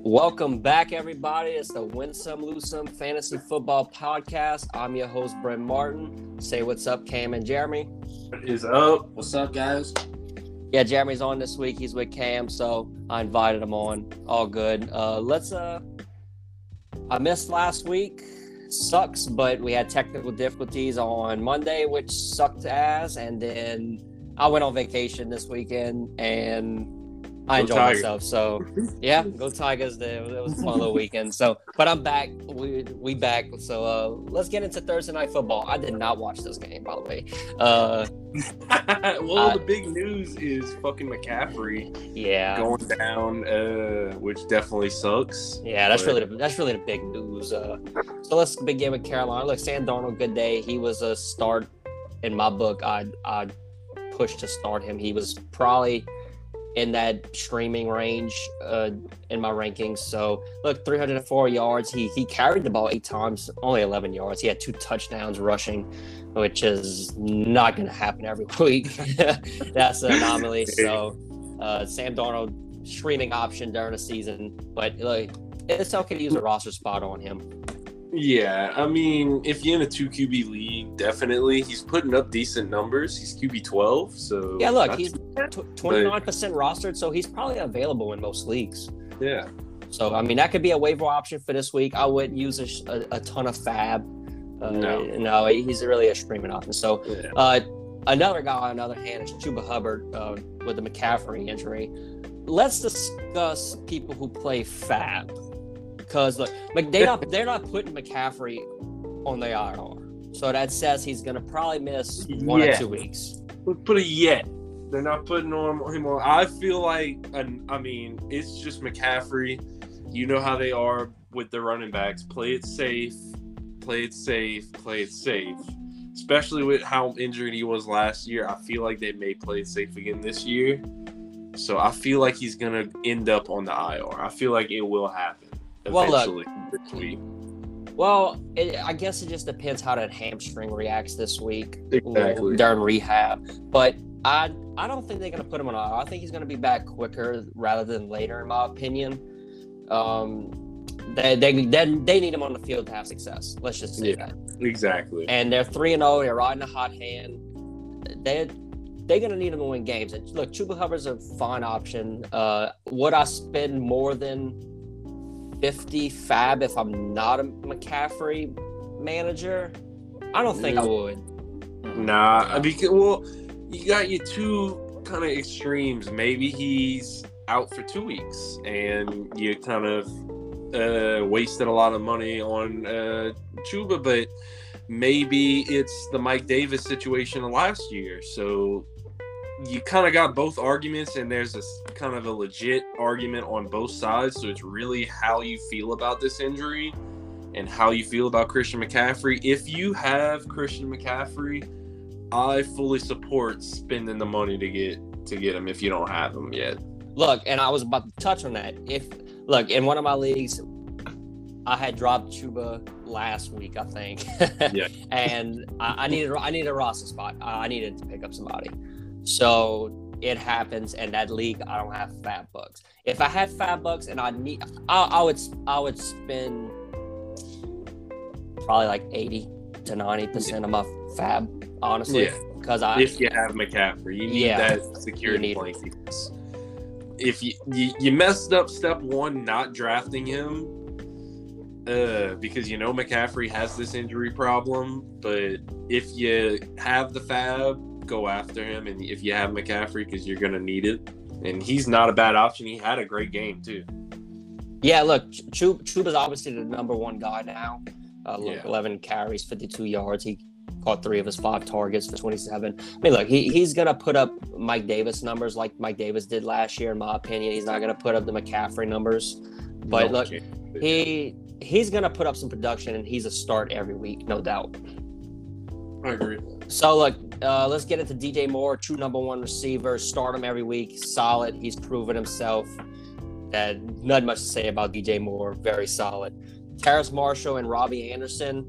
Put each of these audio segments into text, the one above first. Welcome back, everybody. It's the Win Some, Lose Some Fantasy Football Podcast. I'm your host, Brent Martin. Say what's up, Cam and Jeremy. What is up? What's up, guys? Yeah, Jeremy's on this week. He's with Cam, so I invited him on. All good. I missed last week. Sucks, but we had technical difficulties on Monday, which sucked ass. And then I went on vacation this weekend, and I enjoyed myself. So, yeah, go Tigers. It was a fun little weekend. So, but I'm back. We back. So, let's get into Thursday Night Football. I did not watch this game, by the way. The big news is fucking McCaffrey going down, which definitely sucks. Yeah, that's really the big news. So let's begin with Carolina. Look, Sam Darnold, good day. He was a start in my book. I pushed to start him. He was probably in that streaming range in my rankings. So look, 304 yards. He carried the ball 8 times, only 11 yards. He had 2 touchdowns rushing, which is not going to happen every week. That's an anomaly. So, Sam Darnold, streaming option during the season. But like, it's okay to use a roster spot on him. Yeah, I mean, if you're in a 2-QB league, definitely. He's putting up decent numbers. He's QB 12, so... Yeah, look, he's 29% rostered, so he's probably available in most leagues. Yeah. So, I mean, that could be a waiver option for this week. I wouldn't use a ton of fab. No, he's really a streaming option. So, another guy on the other hand is Chuba Hubbard with the McCaffrey injury. Let's discuss people who play fab, because look, they're not putting McCaffrey on the IR, so that says he's gonna probably miss one or 2 weeks. Put a yet. They're not putting him on. I feel like, I mean, it's just McCaffrey. You know how they are with the running backs. Play it safe. Especially with how injured he was last year, I feel like they may play it safe again this year. So I feel like he's going to end up on the IR. I feel like it will happen eventually. I guess it just depends how that hamstring reacts this week during rehab. But I don't think they're going to put him on IR. I think he's going to be back quicker rather than later, in my opinion. They need him on the field to have success. Let's just say that. Exactly. And they're 3-0. They're riding a hot hand. They're going to need him to win games. And look, Chuba Hubbard's a fine option. Would I spend more than 50 fab if I'm not a McCaffrey manager? I don't think I would. Nah. Because, you got your two kind of extremes. Maybe he's out for 2 weeks and you kind of wasted a lot of money on Chuba, but maybe it's the Mike Davis situation of last year. So you kind of got both arguments, and there's a kind of a legit argument on both sides. So it's really how you feel about this injury and how you feel about Christian McCaffrey. If you have Christian McCaffrey, I fully support spending the money to get him if you don't have him yet. Look, and I was about to touch on that. Look, in one of my leagues, I had dropped Chuba last week, I think. And I needed a roster spot. I needed to pick up somebody. So it happens. And that league, I don't have $5. If I had $5 and I would spend probably like 80 to 90% of my fab, honestly. Yeah. If you have McCaffrey, you need that security blanket. If you messed up step one, not drafting him, because you know McCaffrey has this injury problem. But if you have the fab, go after him. And if you have McCaffrey, because you're going to need it. And he's not a bad option. He had a great game, too. Yeah, look, Chuba's obviously the number one guy now. 11 carries, 52 yards. He caught 3 of his 5 targets for 27. I mean, look, he's going to put up Mike Davis numbers like Mike Davis did last year, in my opinion. He's not going to put up the McCaffrey numbers. But, look, he's going to put up some production, and he's a start every week, no doubt. I agree. So, look, Let's get into DJ Moore, true number one receiver. Start him every week. Solid. He's proven himself. And not much to say about DJ Moore. Very solid. Terrace Marshall and Robbie Anderson.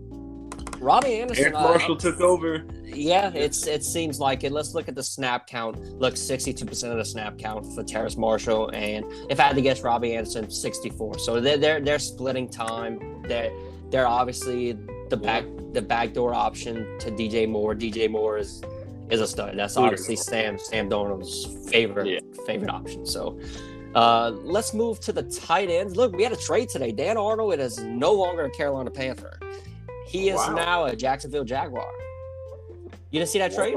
Robbie Anderson. Terrace Marshall took over. Yeah, it seems like it. Let's look at the snap count. Look, 62% of the snap count for Terrace Marshall, and if I had to guess, Robbie Anderson 64%. So they're splitting time. They're obviously the backdoor option to DJ Moore. DJ Moore is a stud. That's obviously Sam Darnold's favorite option. So. Let's move to the tight ends. Look, we had a trade today. Dan Arnold is no longer a Carolina Panther. He is now a Jacksonville Jaguar. You didn't see that trade?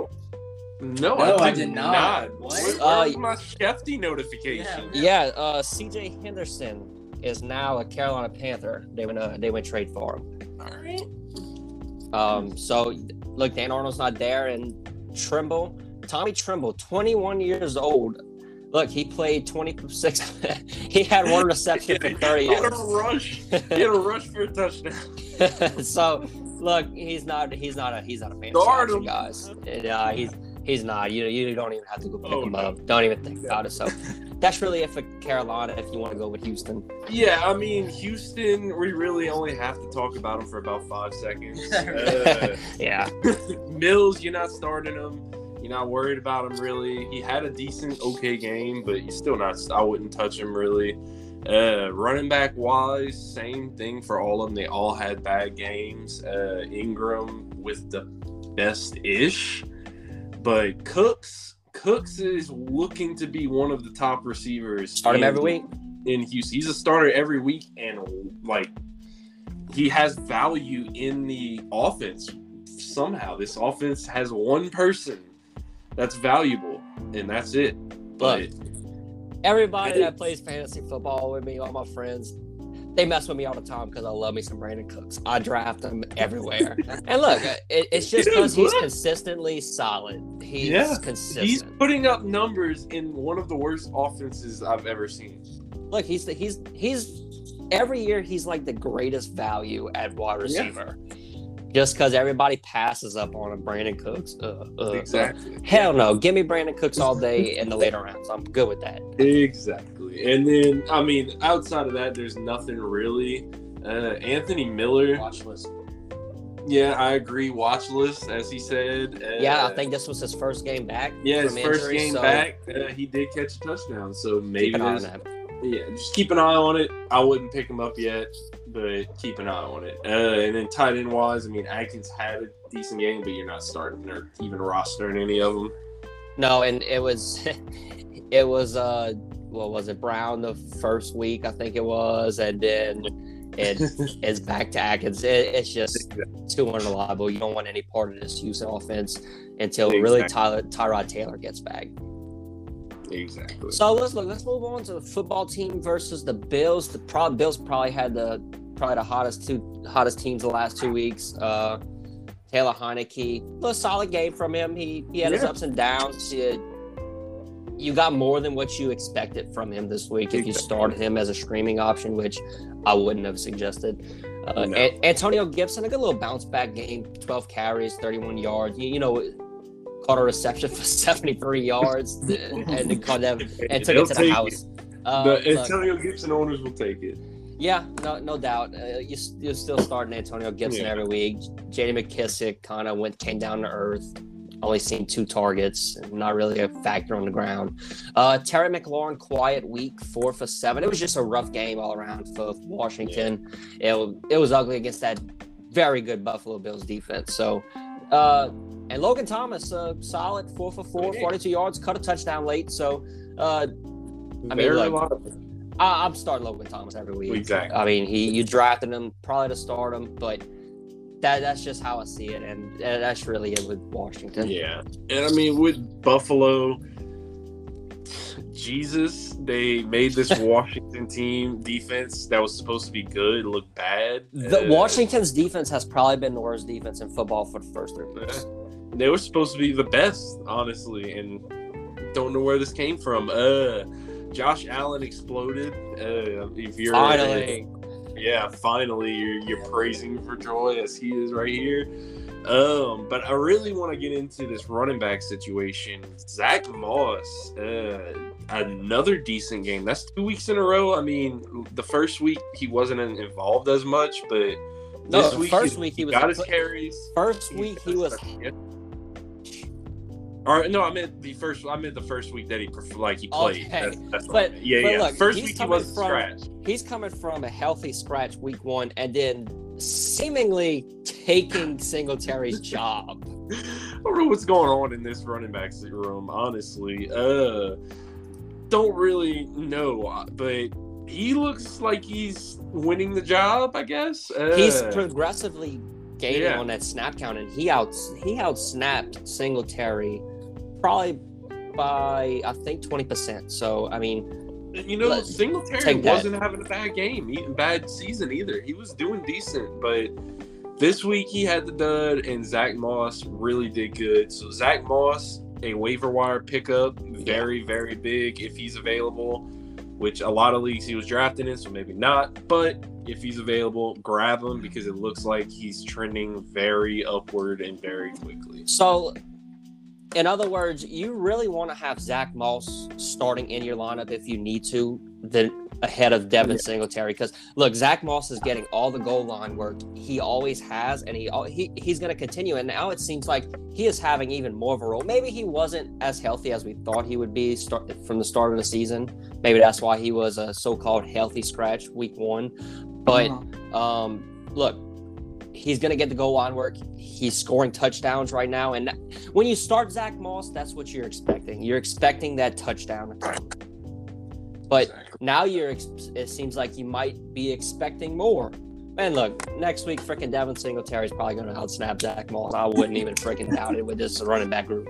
No, I did not. What? Where's my Shefty notification? Yeah, C.J. Henderson is now a Carolina Panther. They went trade for him. All right. So, look, Dan Arnold's not there. And Trimble, Tommy Trimble, 21 years old. Look, he played 26. He had one reception for 30 yards. He had a rush for a touchdown. So, look, he's not a fantasy guys. He's not. You don't even have to go pick him up. Don't even think about it. So, that's really it for Carolina. If you want to go with Houston. Yeah, I mean Houston. We really only have to talk about him for about 5 seconds. Yeah. Mills, you're not starting him. You're not worried about him, really. He had a decent, okay game, but you still not. I wouldn't touch him, really. Running back wise, same thing for all of them. They all had bad games. Ingram with the best ish, but Cooks is looking to be one of the top receivers. Start him every week in Houston. He's a starter every week, and like he has value in the offense. Somehow, this offense has one person that's valuable, and that's it. But everybody that plays fantasy football with me, all my friends, they mess with me all the time because I love me some Brandon Cooks. I draft him everywhere. And look, it's just because he's consistently solid. He's consistent. He's putting up numbers in one of the worst offenses I've ever seen. Look, he's every year he's like the greatest value at wide receiver. Yeah. Just because everybody passes up on a Brandon Cooks. Exactly. Hell no. Give me Brandon Cooks all day in the later rounds. I'm good with that. Exactly. And then, I mean, outside of that, there's nothing really. Anthony Miller. Watch list. Yeah, I agree. Watch list, as he said. I think this was his first game back. Yeah, his first game back. He did catch a touchdown. So maybe keep an eye on that. Yeah, just keep an eye on it. I wouldn't pick him up yet. But keep an eye on it. And then tight end wise, I mean, Atkins had a decent game, but you're not starting or even rostering any of them. No, and it was what was it, Brown the first week, I think it was, and then it's back to Atkins. It's just too unreliable. You don't want any part of this Houston offense until really Tyrod Taylor gets back. Exactly. So let's move on to the football team versus the Bills. The Bills probably had the hottest teams the last 2 weeks. Taylor Heineke, a solid game from him. He had his ups and downs. You got more than what you expected from him this week if you started him as a streaming option, which I wouldn't have suggested. No. Antonio Gibson, a good little bounce back game, 12 carries, 31 yards. Caught a reception for 73 yards and then caught them and took it to the house. The Antonio Gibson owners will take it. Yeah, no doubt. You're still starting Antonio Gibson every week. J.D. McKissick kind of came down to earth. Only seen 2 targets. Not really a factor on the ground. Terry McLaurin, quiet week, 4 for 7. It was just a rough game all around for Washington. Yeah. It was ugly against that very good Buffalo Bills defense. So, and Logan Thomas, solid 4 for 4, 42 yards, cut a touchdown late. So, I mean, look, I'm starting Logan Thomas every week. Exactly. I mean, you drafted him probably to start him, but that's just how I see it, and that's really it with Washington. Yeah, and I mean with Buffalo, Jesus, they made this Washington team defense that was supposed to be good look bad. Washington's defense has probably been the worst defense in football for the first 3 years. They were supposed to be the best, honestly, and don't know where this came from. Josh Allen exploded. If you're finally, you're praising for joy as he is right here. But I really want to get into this running back situation. Zack Moss, another decent game. That's 2 weeks in a row. I mean, the first week he wasn't involved as much, but this week he got his carries. First week he was. All right, no, I meant the first week that he played. Okay. That's but, right. Yeah. Look, first week he was scratched. He's coming from a healthy scratch week one, and then seemingly taking Singletary's job. I don't know what's going on in this running backs room, honestly. Don't really know, but he looks like he's winning the job, I guess. He's progressively gaining on that snap count, and he out snapped Singletary probably by, I think, 20%. So, I mean, Singletary wasn't having a bad game, even bad season either. He was doing decent, but this week he had the dud, and Zack Moss really did good. So, Zack Moss, a waiver wire pickup, very, very big if he's available, which a lot of leagues he was drafted in, so maybe not. But if he's available, grab him because it looks like he's trending very upward and very quickly. So, in other words, you really want to have Zack Moss starting in your lineup if you need to, then ahead of Devin Singletary. Because, look, Zack Moss is getting all the goal line work he always has, and he's going to continue. And now it seems like he is having even more of a role. Maybe he wasn't as healthy as we thought he would be from the start of the season. Maybe that's why he was a so-called healthy scratch week one. But, look, he's going to get the goal line work. He's scoring touchdowns right now. And when you start Zack Moss, that's what you're expecting. You're expecting that touchdown. But now it seems like you might be expecting more. Man, look, next week, freaking Devin Singletary is probably going to outsnap Zack Moss. I wouldn't even freaking doubt it with this running back group.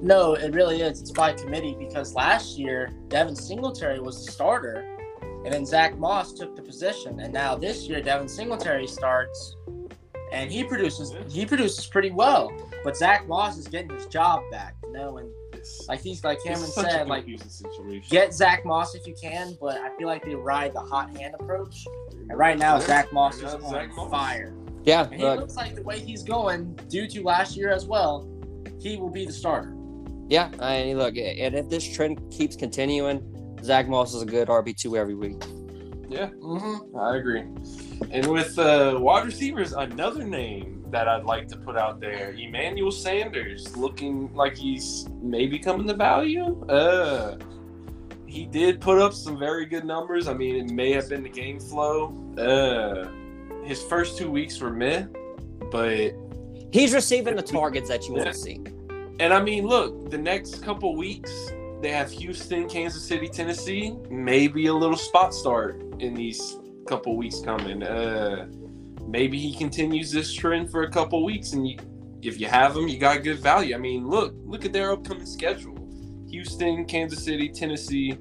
No, it really is. It's by committee because last year, Devin Singletary was the starter. And then Zack Moss took the position, and now this year Devin Singletary starts, and he produces pretty well. But Zack Moss is getting his job back, and like Cameron said, like get Zack Moss if you can. But I feel like they ride the hot hand approach, and right now Zack Moss is on fire. Yeah, and he looks like the way he's going, due to last year as well, he will be the starter. Yeah, I mean, look, and if this trend keeps continuing, Zack Moss is a good RB2 every week. Yeah, I agree. And with wide receivers, another name that I'd like to put out there, Emmanuel Sanders, looking like he's maybe coming to value. He did put up some very good numbers. I mean, it may have been the game flow. His first 2 weeks were meh, but he's receiving the targets that you want to see. And I mean, look, the next couple weeks, they have Houston, Kansas City, Tennessee, maybe a little spot start in these couple weeks coming. Maybe he continues this trend for a couple weeks, and if you have him, you got good value. I mean, look at their upcoming schedule. Houston, Kansas City, Tennessee,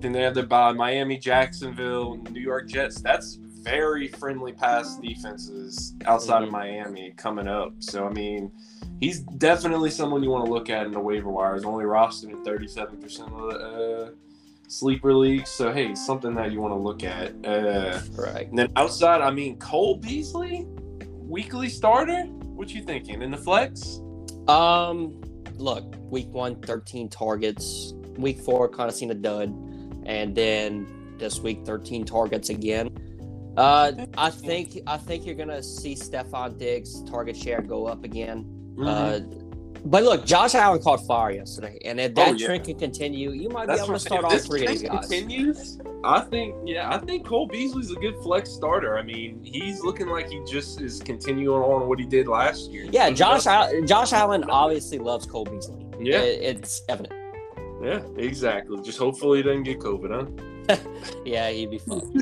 then they have their bye, Miami, Jacksonville, New York Jets. That's very friendly pass defenses outside of Miami coming up. So, I mean, he's definitely someone you want to look at in the waiver wire. He's only rostered in 37% of the sleeper leagues. So, hey, something that you want to look at. Right. And then outside, I mean, Cole Beasley, weekly starter? What you thinking? In the flex? Look, week one, 13 targets. Week four, kind of seen a dud. And then this week, 13 targets again. I think you're going to see Stephon Diggs' target share go up again. But look, Josh Allen caught fire yesterday, and if that trend can continue, you might be able to start all three of these guys. Continues, I think Cole Beasley's a good flex starter. I mean, he's looking like he just is continuing on what he did last year. Yeah, Josh Allen obviously loves Cole Beasley. Yeah, it's evident. Yeah, exactly. Just hopefully he doesn't get COVID, huh? Yeah, he'd be fun.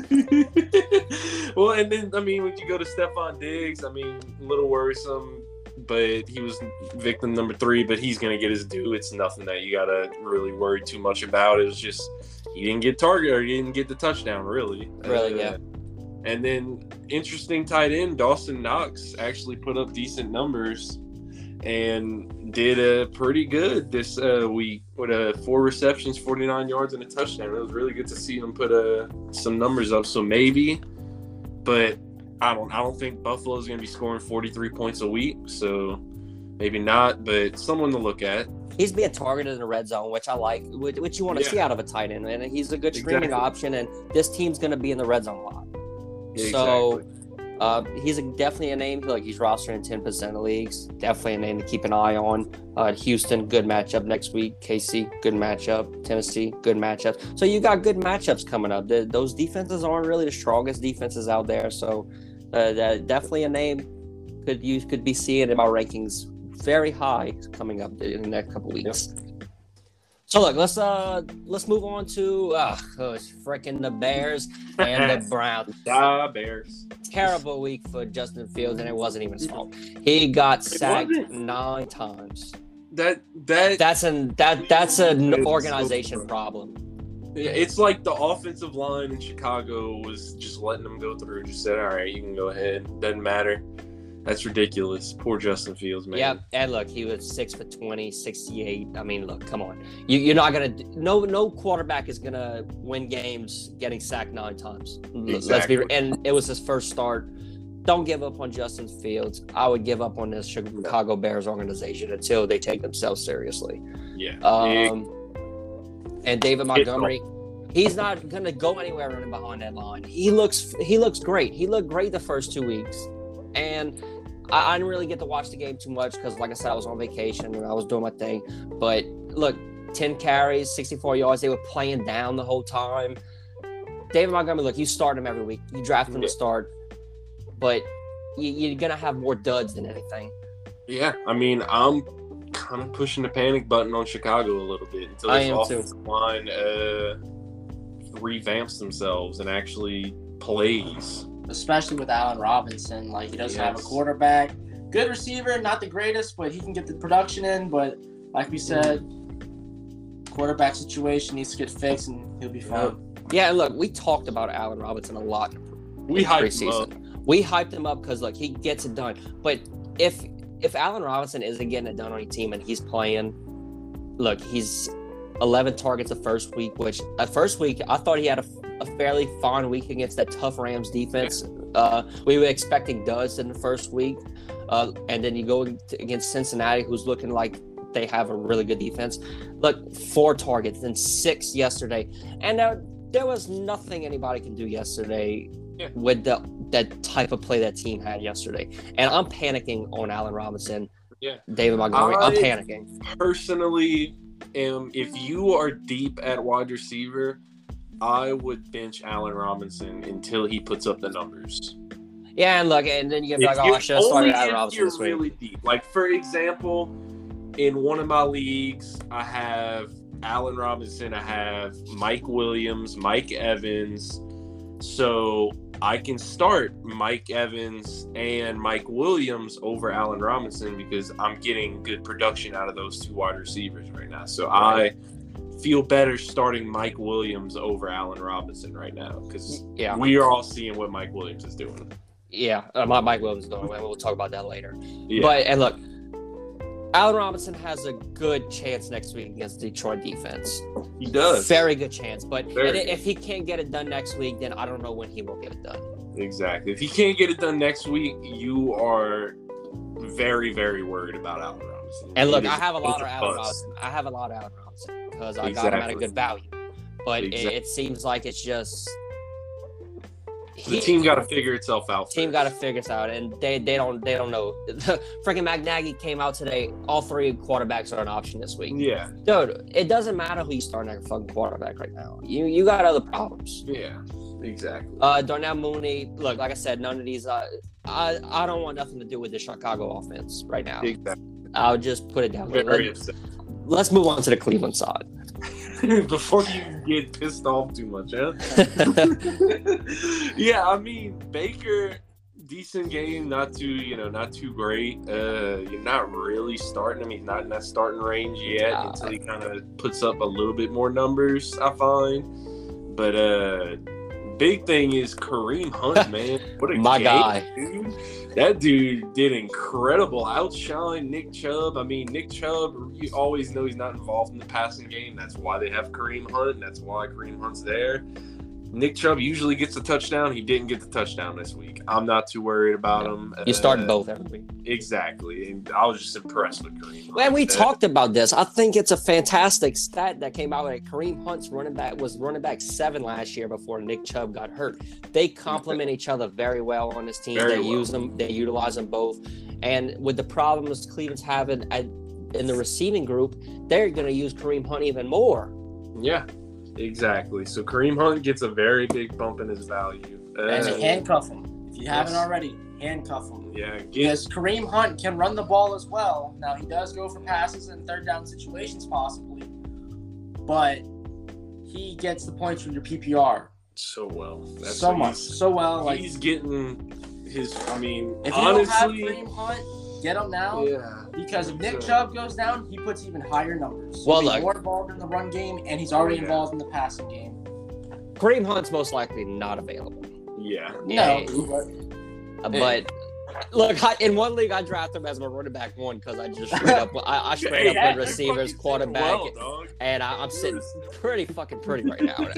Well, and then, I mean, when you go to Stephon Diggs, I mean, a little worrisome, but he was victim number 3, but he's going to get his due. It's nothing that you got to really worry too much about. It was just he didn't get targeted or he didn't get the touchdown, really. Yeah. And then interesting tight end, Dawson Knox actually put up decent numbers and did pretty good this week with 4 receptions, 49 yards, and a touchdown. It was really good to see him put some numbers up. So maybe, but I don't think Buffalo's going to be scoring 43 points a week, so maybe not, but someone to look at. He's being targeted in the red zone, which I like, which you want to see out of a tight end, and he's a good streaming option, and this team's going to be in the red zone a lot. Yeah, so exactly. He's definitely a name. Like, he's rostered in 10% of leagues. Definitely a name to keep an eye on. Houston, good matchup next week. KC, good matchup. Tennessee, good matchups. So you got good matchups coming up. Those defenses aren't really the strongest defenses out there, so definitely a name you could be seeing in my rankings very high coming up in the next couple weeks. Yep. So look, let's move on to freaking the Bears and the Browns. The Bears. Terrible week for Justin Fields, and it wasn't even his fault. He got sacked 9 times. That's an organization problem. It's like the offensive line in Chicago was just letting them go through. Just said, all right, you can go ahead. Doesn't matter. That's ridiculous. Poor Justin Fields, man. Yeah, and look, he was 6 for 20, 68. I mean, look, come on. You're not gonna. No quarterback is gonna win games getting sacked 9 times. Exactly. Let's be real. And it was his first start. Don't give up on Justin Fields. I would give up on this Chicago Bears organization until they take themselves seriously. Yeah. And David Montgomery. He's not gonna go anywhere running behind that line. He looks great. He looked great the first 2 weeks. And I didn't really get to watch the game too much because, like I said, I was on vacation and I was doing my thing. But, look, 10 carries, 64 yards. They were playing down the whole time. David Montgomery, look, you start him every week. You draft him to start. But you're going to have more duds than anything. Yeah, I mean, I'm kind of pushing the panic button on Chicago a little bit until this offensive line revamps themselves and actually plays. Especially with Allen Robinson. Like, he doesn't have a quarterback. Good receiver, not the greatest, but he can get the production in. But like we said, quarterback situation needs to get fixed, and he'll be fine. Yeah, and look, we talked about Allen Robinson a lot. We hyped him up. We hyped him up because, look, he gets it done. But if Allen Robinson isn't getting it done on your team and he's playing, look, he's 11 targets the first week, which at first week I thought he had a fairly fine week against that tough Rams defense. We were expecting duds in the first week. And then you go against Cincinnati, who's looking like they have a really good defense. Look, 4 targets and 6 yesterday. And there was nothing anybody can do yesterday with that type of play that team had yesterday. And I'm panicking on Allen Robinson, David Montgomery. I'm panicking. Personally, if you are deep at wide receiver, I would bench Allen Robinson until he puts up the numbers. Yeah, and look, and then you get like, I should have started Allen Robinson this week. Really deep. Like, for example, in one of my leagues, I have Allen Robinson, I have Mike Williams, Mike Evans. So I can start Mike Evans and Mike Williams over Allen Robinson because I'm getting good production out of those 2 wide receivers right now. So I feel better starting Mike Williams over Allen Robinson right now because we are all seeing what Mike Williams is doing. Yeah, Mike Williams is doing. We'll talk about that later. Yeah. But and look, Allen Robinson has a good chance next week against Detroit defense. He does. Very good chance. But if he can't get it done next week, then I don't know when he will get it done. Exactly. If he can't get it done next week, you are very, very worried about Allen Robinson. And look, I have a lot of Allen Robinson. Because I got him at a good value. But it seems like it's just... The team got to figure itself out. Team got to figure it out, and they don't know. Freaking McNaghy came out today. All 3 quarterbacks are an option this week. Yeah. Dude, it doesn't matter who you start at fucking quarterback right now. You got other problems. Yeah, exactly. Darnell Mooney, look, like I said, none of these... I don't want nothing to do with the Chicago offense right now. Exactly. I'll just put it down. Let's move on to the Cleveland side. Before you get pissed off too much, huh? Yeah, I mean, Baker, decent game, not too great. You're not really starting him. He's not in that starting range yet until he kind of puts up a little bit more numbers, I find. But big thing is Kareem Hunt, man. What a my game, guy. Dude. That dude did incredible. Outshine Nick Chubb. I mean, Nick Chubb, you always know he's not involved in the passing game. That's why they have Kareem Hunt, and that's why Kareem Hunt's there. Nick Chubb usually gets the touchdown. He didn't get the touchdown this week. I'm not too worried about him. You started both every week. Exactly. And I was just impressed with Kareem Hunt. Man, we talked about this. I think it's a fantastic stat that came out. Like Kareem Hunt's running back seven last year before Nick Chubb got hurt. They complement each other very well on this team. Use them. They utilize them both. And with the problems Cleveland's having in the receiving group, they're going to use Kareem Hunt even more. Yeah. Exactly. So Kareem Hunt gets a very big bump in his value. And handcuff him. If you haven't already, handcuff him. Yeah. Because Kareem Hunt can run the ball as well. Now, he does go for passes in third down situations possibly, but he gets the points from your PPR. So well. That's so much. So well. Like, he's getting his, I mean, if you don't have Kareem Hunt, get him now. Yeah. Because if Nick Chubb goes down, he puts even higher numbers. Well, he's more involved in the run game, and he's already involved in the passing game. Kareem Hunt's most likely not available. Yeah. Look, in one league, I drafted him as my running back one because I just straight up with receivers, quarterback, and I'm sitting pretty right now.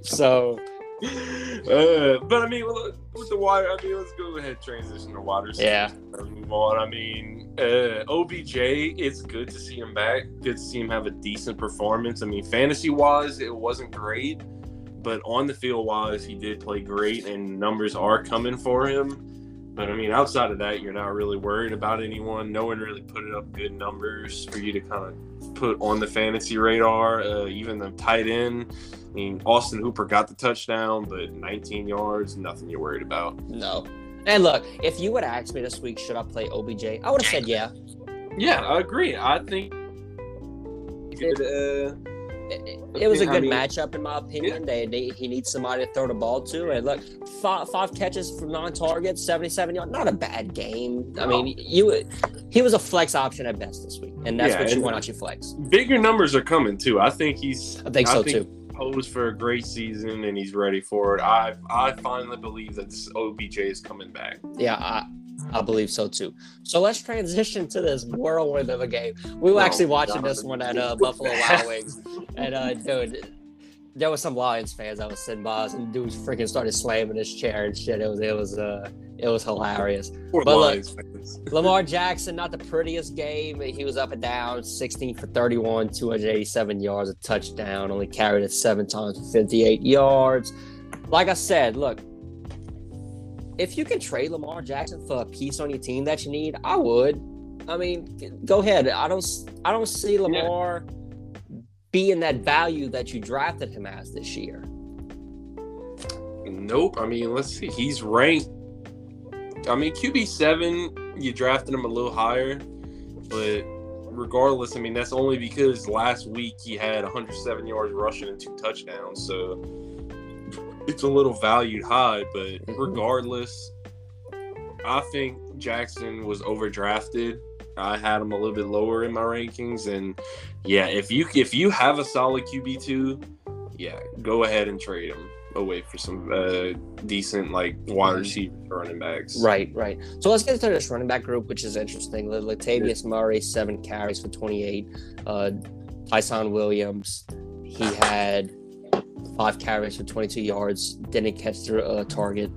So... but I mean, with the wide, I mean, let's go ahead and transition to wide receivers. Yeah. Move on. I mean, OBJ, it's good to see him back. Good to see him have a decent performance. I mean, fantasy wise, it wasn't great, but on the field wise, he did play great, and numbers are coming for him. But I mean, outside of that, you're not really worried about anyone. No one really put up good numbers for you to kind of put on the fantasy radar. Even the tight end. I mean, Austin Hooper got the touchdown, but 19 yards, nothing you're worried about. No. And look, if you would have asked me this week, should I play OBJ? I would have said yeah. Yeah, I agree. I think it was a good matchup, in my opinion. Yeah. He needs somebody to throw the ball to. And look, five catches from non-targets, 77 yards, not a bad game. I mean, he was a flex option at best this week, and that's what you want out your flex. Bigger numbers are coming, too. I think so, too. Posed for a great season, and he's ready for it. I finally believe that this OBJ is coming back. Yeah, I believe so too. So let's transition to this whirlwind of a game. We were actually watching this one at Buffalo Wild Wings, and dude, there was some Lions fans that was sitting by us, and dude freaking started slamming his chair and shit. It was hilarious. Poor Lions fans. Lamar Jackson, not the prettiest game. He was up and down, 16 for 31, 287 yards, a touchdown. Only carried it 7 times for 58 yards. Like I said, look, if you can trade Lamar Jackson for a piece on your team that you need, I would. I mean, go ahead. I don't see Lamar being that value that you drafted him as this year. Nope. I mean, let's see. He's ranked. I mean, QB7, you drafted him a little higher, but regardless, I mean, that's only because last week he had 107 yards rushing and 2 touchdowns, so it's a little valued high, but regardless, I think Jackson was overdrafted. I had him a little bit lower in my rankings, and yeah, if you have a solid QB2, yeah, go ahead and trade him away for some decent like wide receiver running backs. Right. So let's get into this running back group, which is interesting. Latavius Murray, 7 carries for 28. Ty'Son Williams, he had 5 carries for 22 yards. Didn't catch the target.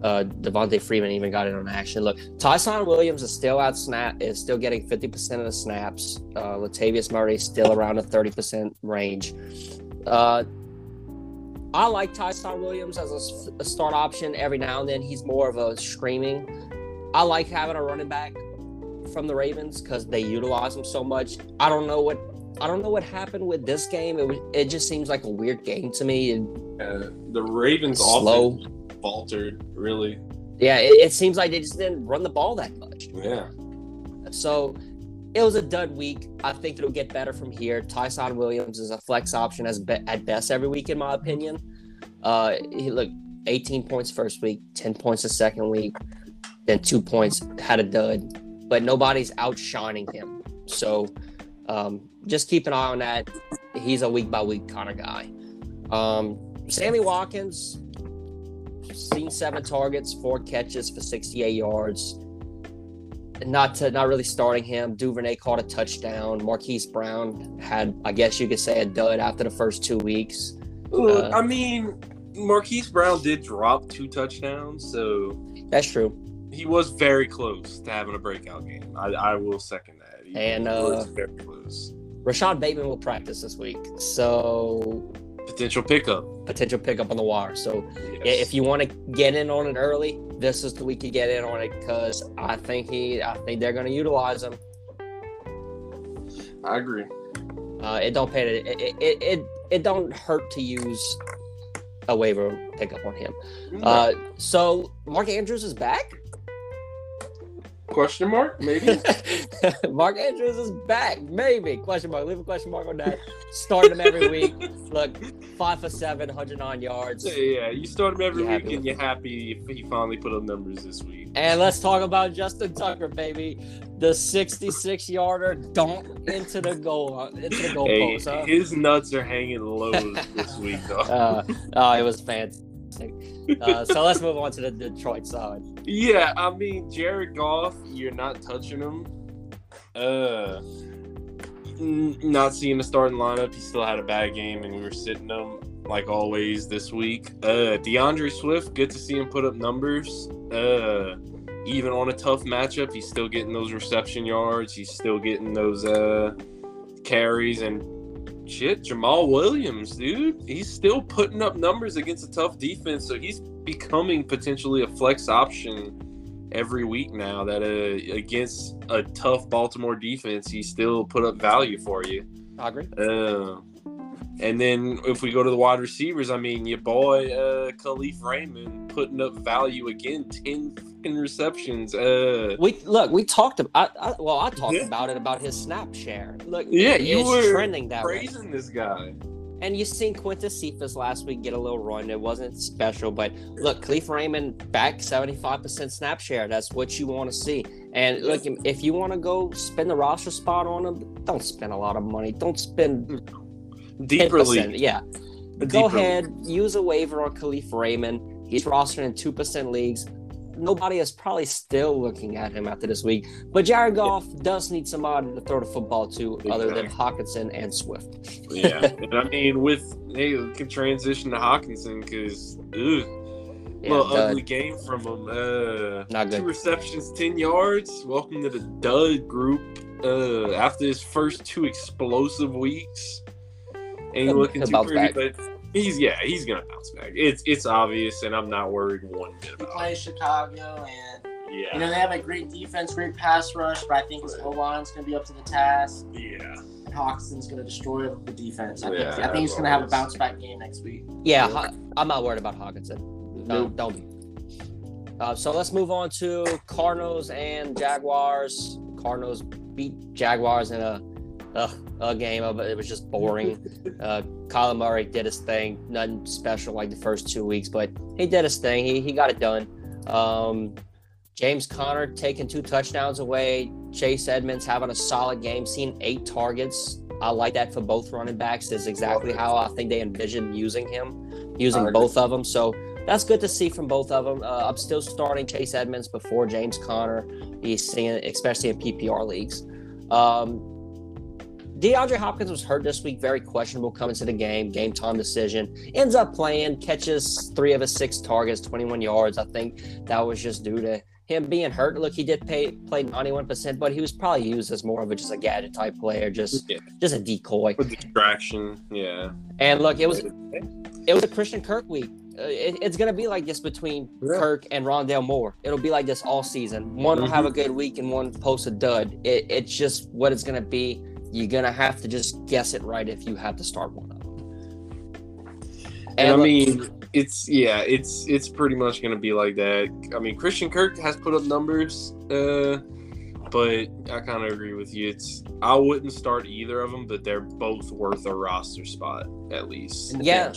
Devontae Freeman even got in on action. Look, Ty'Son Williams is still getting 50% of the snaps. Latavius Murray is still around the 30% range. I like Ty'Son Williams as a start option every now and then. He's more of a screaming. I like having a running back from the Ravens because they utilize him so much. I don't know what happened with this game. It just seems like a weird game to me. The Ravens offense faltered, really. Yeah, it seems like they just didn't run the ball that much. Yeah. So it was a dud week. I think it'll get better from here. Ty'Son Williams is a flex option at best every week, in my opinion. He looked 18 points first week, 10 points the second week, then 2 points, had a dud. But nobody's outshining him. So just keep an eye on that. He's a week-by-week kind of guy. Sammy Watkins, seen 7 targets, 4 catches for 68 yards. Not really starting him. Duvernay caught a touchdown. Marquise Brown had, I guess you could say, a dud after the first 2 weeks. Ooh, I mean, Marquise Brown did drop 2 touchdowns, so that's true. He was very close to having a breakout game. I will second that. He was very close. Rashad Bateman will practice this week, so potential pickup on the wire. So if you want to get in on it early, this is the week you get in on it, because I think they're going to utilize him. I agree. It don't pay to, it don't hurt to use a waiver pickup on him. No. So Mark Andrews is back? Question mark? Maybe. Mark Andrews is back. Maybe. Question mark. Leave a question mark on that. Start him every week. Look, 5 for 7, 109 yards. Yeah. You start him every week and you're happy he finally put up numbers this week. And let's talk about Justin Tucker, baby. The 66-yarder dunk into the goal post. Huh? His nuts are hanging low this week, though. It was fantastic. So let's move on to the Detroit side. Yeah, I mean, Jared Goff, you're not touching him. Not seeing the starting lineup. He still had a bad game, and we were sitting him like always this week. DeAndre Swift, good to see him put up numbers. Even on a tough matchup, he's still getting those reception yards. He's still getting those carries and. Shit, Jamal Williams, dude. He's still putting up numbers against a tough defense, so he's becoming potentially a flex option every week now that against a tough Baltimore defense, he still put up value for you. I agree. And then if we go to the wide receivers, I mean, your boy Khalif Raymond putting up value again, 10 fucking receptions. I talked about his snap share. Look, yeah, you were trending that praising way. This guy. And you seen Quintus Cephas last week get a little run. It wasn't special, but look, Khalif Raymond back 75% snap share. That's what you want to see. And look, if you want to go spend the roster spot on him, don't spend a lot of money. Don't spend. Deeper league. Yeah. Go ahead, use a waiver on Khalif Raymond. He's rostered in 2% leagues. Nobody is probably still looking at him after this week. But Jared Goff does need somebody to throw the football to other than Hockenson and Swift. Yeah. And I mean, we can transition to Hockenson because, ugly game from him. Not good. 2 receptions, 10 yards. Welcome to the dud group. After his first 2 explosive weeks. And you're looking too pretty, but he's gonna bounce back. It's obvious, and I'm not worried one bit about it. He plays Chicago, and they have a great defense, great pass rush, but I think his O-line's gonna be up to the task. Yeah, and Hawkinson's gonna destroy the defense. I think he's gonna have a bounce back game next week. Yeah, I'm not worried about Hockenson. No, don't be. So let's move on to Cardinals and Jaguars. Cardinals beat Jaguars in a game, but it was just boring. Kyler Murray did his thing. Nothing special like the first 2 weeks, but he did his thing. He got it done. James Conner taking 2 touchdowns away. Chase Edmonds having a solid game, seeing 8 targets. I like that for both running backs. Is exactly how I think they envisioned using both of them. So that's good to see from both of them. I'm still starting Chase Edmonds before James Conner. He's seeing, especially in PPR leagues. DeAndre Hopkins was hurt this week, very questionable coming to the game time decision. Ends up playing, catches 3 of his 6 targets, 21 yards. I think that was just due to him being hurt. Look, he did play 91%, but he was probably used as more of just a gadget type player, just a decoy. For distraction, yeah. And look, it was a Christian Kirk week. It's going to be like this between Kirk and Rondale Moore. It'll be like this all season. One will have a good week and one posts a dud. It's just what it's going to be. You're going to have to just guess it right if you have to start one of them. And I mean, it's pretty much going to be like that. I mean, Christian Kirk has put up numbers, but I kind of agree with you. I wouldn't start either of them, but they're both worth a roster spot, at least. Yeah.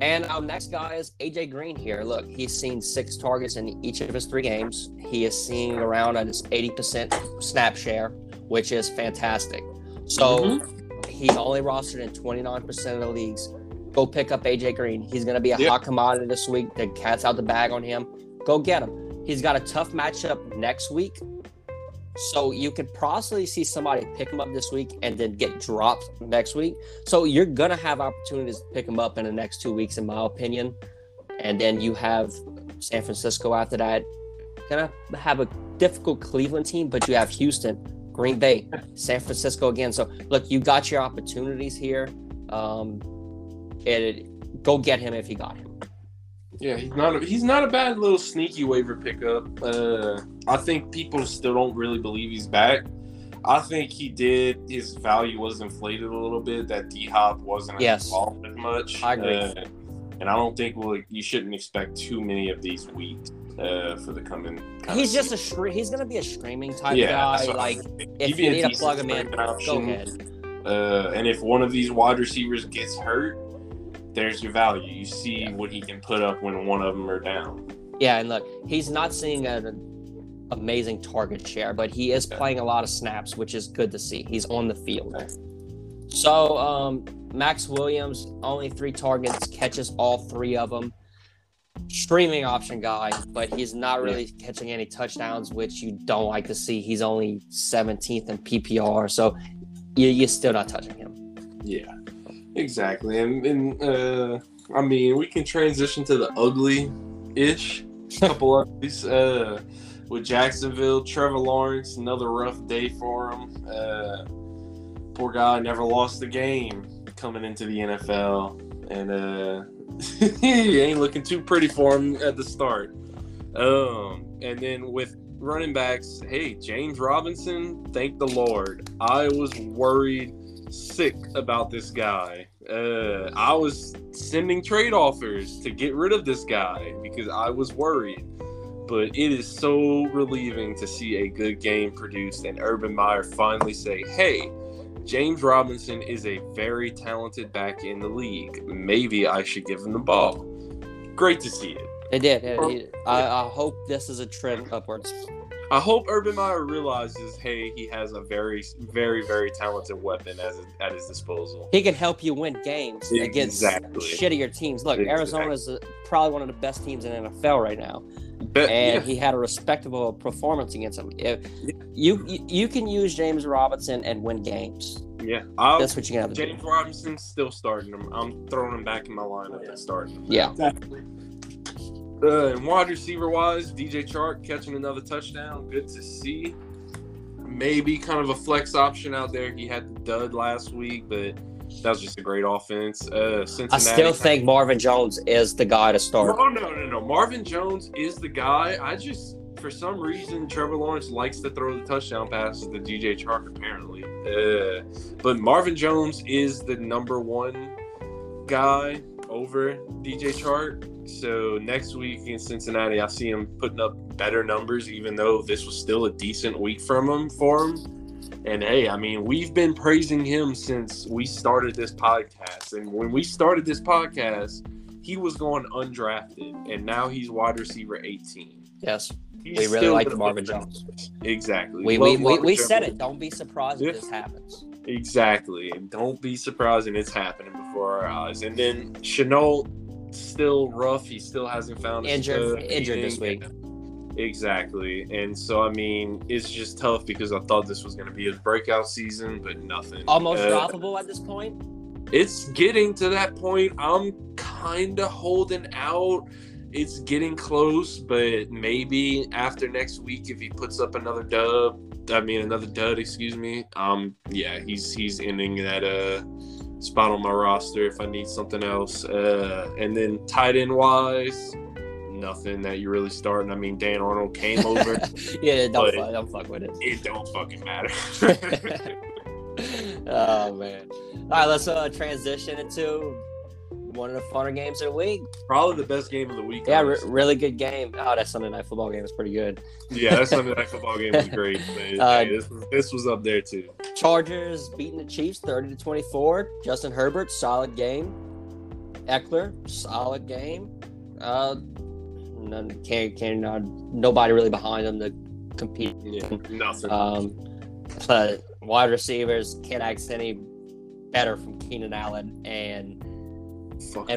And our next guy is A.J. Green here. Look, he's seen 6 targets in each of his 3 games. He is seeing around an 80% snap share, which is fantastic. So he's only rostered in 29% of the leagues. Go pick up A.J. Green. He's going to be a hot commodity this week. The cat's out the bag on him. Go get him. He's got a tough matchup next week. So you could possibly see somebody pick him up this week and then get dropped next week. So you're going to have opportunities to pick him up in the next 2 weeks, in my opinion. And then you have San Francisco after that. Gonna have a difficult Cleveland team, but you have Houston, Green Bay, San Francisco again. So, look, you got your opportunities here. Go get him if you got him. Yeah, he's not a bad little sneaky waiver pickup. I think people still don't really believe he's back. I think his value was inflated a little bit. That D-Hop wasn't involved as much. I agree. And I don't think you shouldn't expect too many of these weeks for the coming. He's just he's going to be a streaming type guy. Like, if you need to plug him in, go ahead. And if one of these wide receivers gets hurt, there's your value. You see what he can put up when one of them are down. Yeah, and look, he's not seeing an amazing target share, but he is playing a lot of snaps, which is good to see. He's on the field. Okay. So, Max Williams, only 3 targets, catches all 3 of them. Streaming option guy, but he's not really catching any touchdowns, which you don't like to see. He's only 17th in PPR, so you're still not touching him. Yeah, exactly. And I mean, we can transition to the ugly-ish couple of these. With Jacksonville, Trevor Lawrence, another rough day for him. Poor guy never lost the game coming into the NFL. And he ain't looking too pretty for him at the start. And then with running backs, hey, James Robinson, thank the Lord. I was worried sick about this guy. I was sending trade offers to get rid of this guy because I was worried. But it is so relieving to see a good game produced and Urban Meyer finally say, hey, James Robinson is a very talented back in the league. Maybe I should give him the ball. Great to see it. They did. I hope this is a trend upwards. I hope Urban Meyer realizes, hey, he has a very, very, very talented weapon at his disposal. He can help you win games against shittier teams. Look, Arizona is probably one of the best teams in the NFL right now. And he had a respectable performance against him. You can use James Robinson and win games. Yeah. That's what you're going to have to do. James Robinson's still starting him. I'm throwing him back in my lineup and starting him. Yeah. Exactly. And wide receiver-wise, DJ Chark catching another touchdown. Good to see. Maybe kind of a flex option out there. He had the dud last week, but that was just a great offense. Cincinnati. I still think Marvin Jones is the guy to start. No. Marvin Jones is the guy. For some reason, Trevor Lawrence likes to throw the touchdown passes to DJ Chark, apparently. But Marvin Jones is the number one guy over DJ Chark. So next week in Cincinnati, I see him putting up better numbers, even though this was still a decent week for him. And, hey, I mean, we've been praising him since we started this podcast. And when we started this podcast, he was going undrafted, and now he's wide receiver 18. Yes. We really like Marvin Jones. Exactly. We said it. Don't be surprised if this happens. Exactly. And don't be surprised when it's happening before our eyes. And then Chenault, still rough. He still hasn't found his injured this week. Exactly. And so, I mean, it's just tough because I thought this was going to be his breakout season, but nothing. Almost droppable at this point? It's getting to that point. I'm kind of holding out. It's getting close, but maybe after next week, if he puts up another dud, he's ending that spot on my roster if I need something else. And then tight end-wise, nothing that you're really starting. I mean, Dan Arnold came over. Don't fuck with it. It don't fucking matter. Oh, man. All right, let's transition into one of the funner games of the week. Probably the best game of the week. Yeah, really good game. Oh, that Sunday Night Football game is pretty good. Yeah, that Sunday Night Football game was great. Man. This was up there, too. Chargers beating the Chiefs 30-24. Justin Herbert, solid game. Eckler, solid game. Nobody really behind them to compete. Yeah, nothing. But wide receivers can't act any better from Keenan Allen and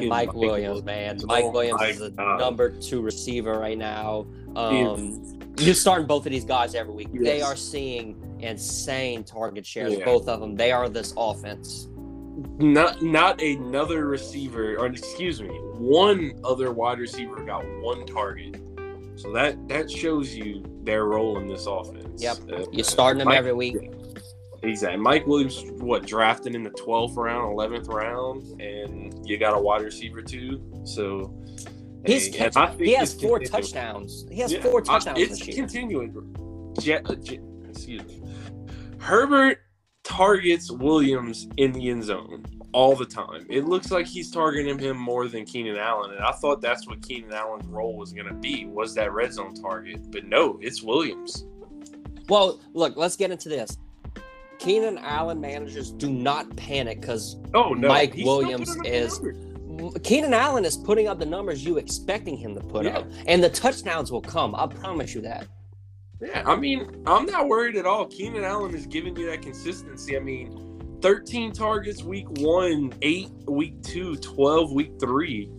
Mike Williams, man. Mike Williams is the number 2 receiver right now. You're starting both of these guys every week. Yes. They are seeing insane target shares, both of them. They are this offense. Not another receiver, or excuse me, one other wide receiver got one target. So that shows you their role in this offense. Yep, you're starting them every week. Exactly. Mike Williams, drafted in the 12th round, 11th round, and you got a wide receiver too. So he has 4 touchdowns this year. It's continuing. Excuse me. Herbert targets Williams in the end zone all the time. It looks like he's targeting him more than Keenan Allen, and I thought that's what Keenan Allen's role was going to be, was that red zone target. But no, it's Williams. Well, look, let's get into this. Keenan Allen managers do not panic because Mike Williams is – Keenan Allen is putting up the numbers you expecting him to put up, and the touchdowns will come. I promise you that. Yeah, I mean, I'm not worried at all. Keenan Allen is giving you that consistency. I mean, 13 targets week 1, 8 week 2, 12 week 3.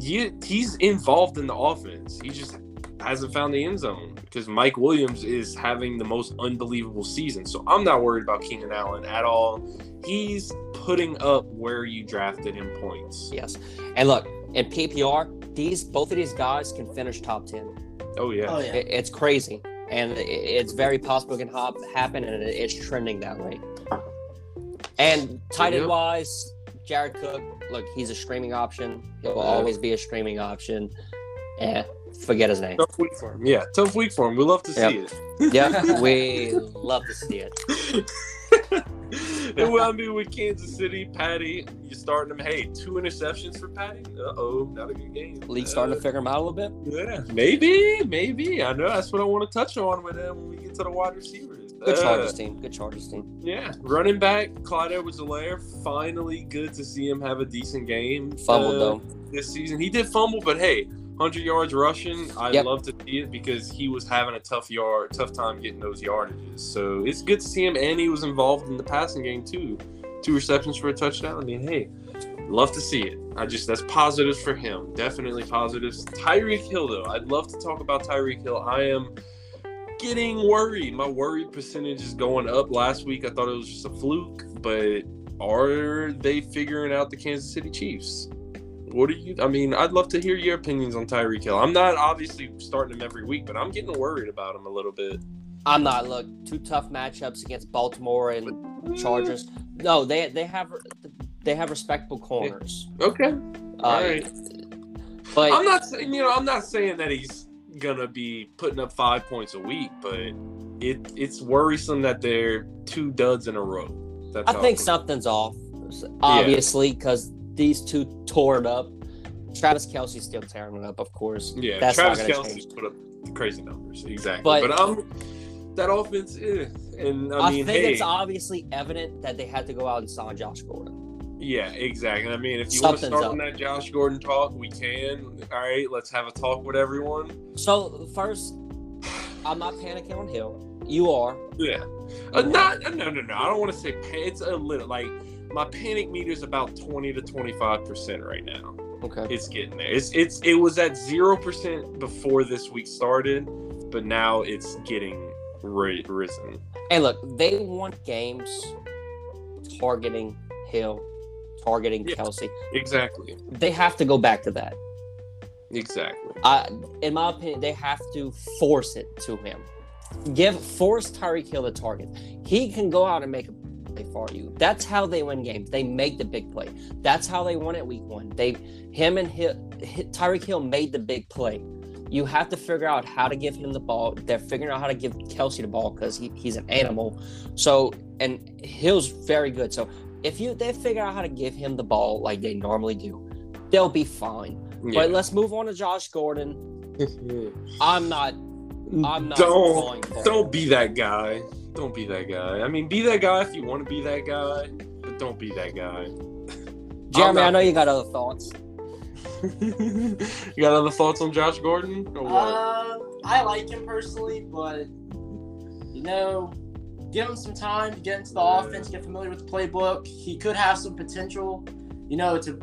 He's involved in the offense. He just hasn't found the end zone because Mike Williams is having the most unbelievable season. So I'm not worried about Keenan Allen at all. He's putting up where you drafted him points. Yes. And look, in PPR, both of these guys can finish top 10. Oh, yeah. Oh, yeah. It's crazy. And it's very possible it can happen, and it's trending that way. And tight end wise, Jared Cook, look, he's a streaming option. He'll always be a streaming option. Yeah, forget his name. Tough week for him. Yeah, tough week for him. We love to see it. Yeah, we love to see it. And I mean, with Kansas City, Patty, you're starting him. Hey, 2 interceptions for Patty? Uh-oh, not a good game. League starting to figure him out a little bit? Yeah, maybe. I know that's what I want to touch on with him when we get to the wide receivers. Good Chargers team. Yeah, running back, Clyde Edwards-Helaire, finally good to see him have a decent game. Fumbled, though. This season. He did fumble, but hey, 100 yards rushing, I love to see it because he was having a tough time getting those yardages. So it's good to see him, and he was involved in the passing game too. 2 receptions for a touchdown. I mean, hey, love to see it. That's positives for him. Definitely positives. Tyreek Hill, though. I'd love to talk about Tyreek Hill. I am getting worried. My worry percentage is going up. Last week, I thought it was just a fluke, but are they figuring out the Kansas City Chiefs? I'd love to hear your opinions on Tyreek Hill. I'm not obviously starting him every week, but I'm getting worried about him a little bit. I'm not. Look, 2 tough matchups against Baltimore and Chargers. No, they have respectable corners. Okay. All right. But I'm not saying that he's gonna be putting up 5 points a week, but it's worrisome that they're 2 duds in a row. I think something's off, obviously, because these 2 tore it up. Travis Kelsey's still tearing it up, of course. Yeah, that's Travis Kelsey's put up crazy numbers. Exactly. But that offense is. And I think it's obviously evident that they had to go out and sign Josh Gordon. Yeah, exactly. I mean, if you want to start on that Josh Gordon talk, we can. All right, let's have a talk with everyone. So, first, I'm not panicking on Hill. You are. Yeah. No. I don't want to say it's a little, like, my panic meter is about 20 to 25% right now. Okay. It's getting there. It was at 0% before this week started, but now it's getting risen. And look, they want games targeting Hill, targeting Kelsey. Exactly. They have to go back to that. Exactly. In my opinion, they have to force it to him. Force Tyreek Hill the target. He can go out and make a for you. That's how they win games. They make the big play. That's how they won at week 1. Tyreek Hill made the big play. You have to figure out how to give him the ball. They're figuring out how to give Kelsey the ball because he's an animal. So, and Hill's very good. So if they figure out how to give him the ball like they normally do, they'll be fine. Yeah. But let's move on to Josh Gordon. I'm not don't be that guy. Don't be that guy. I mean, be that guy if you want to be that guy, but don't be that guy. Jeremy, I know you got other thoughts. You got other thoughts on Josh Gordon? Or what? I like him personally, but, give him some time to get into the offense, get familiar with the playbook. He could have some potential, to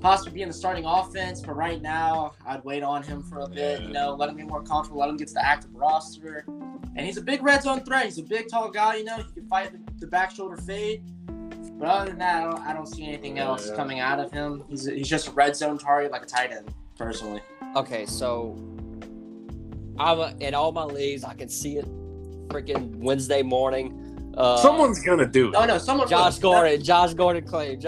possibly be in the starting offense. But right now, I'd wait on him for a bit, let him get more comfortable, let him get to the active roster. And he's a big red zone threat. He's a big, tall guy, he can fight the back shoulder fade. But other than that, I don't see anything else coming out of him. He's just a red zone target like a tight end, personally. Okay, so I'm in all my leagues. I can see it freaking Wednesday morning. Someone's gonna do it. Someone. Josh Gordon claim.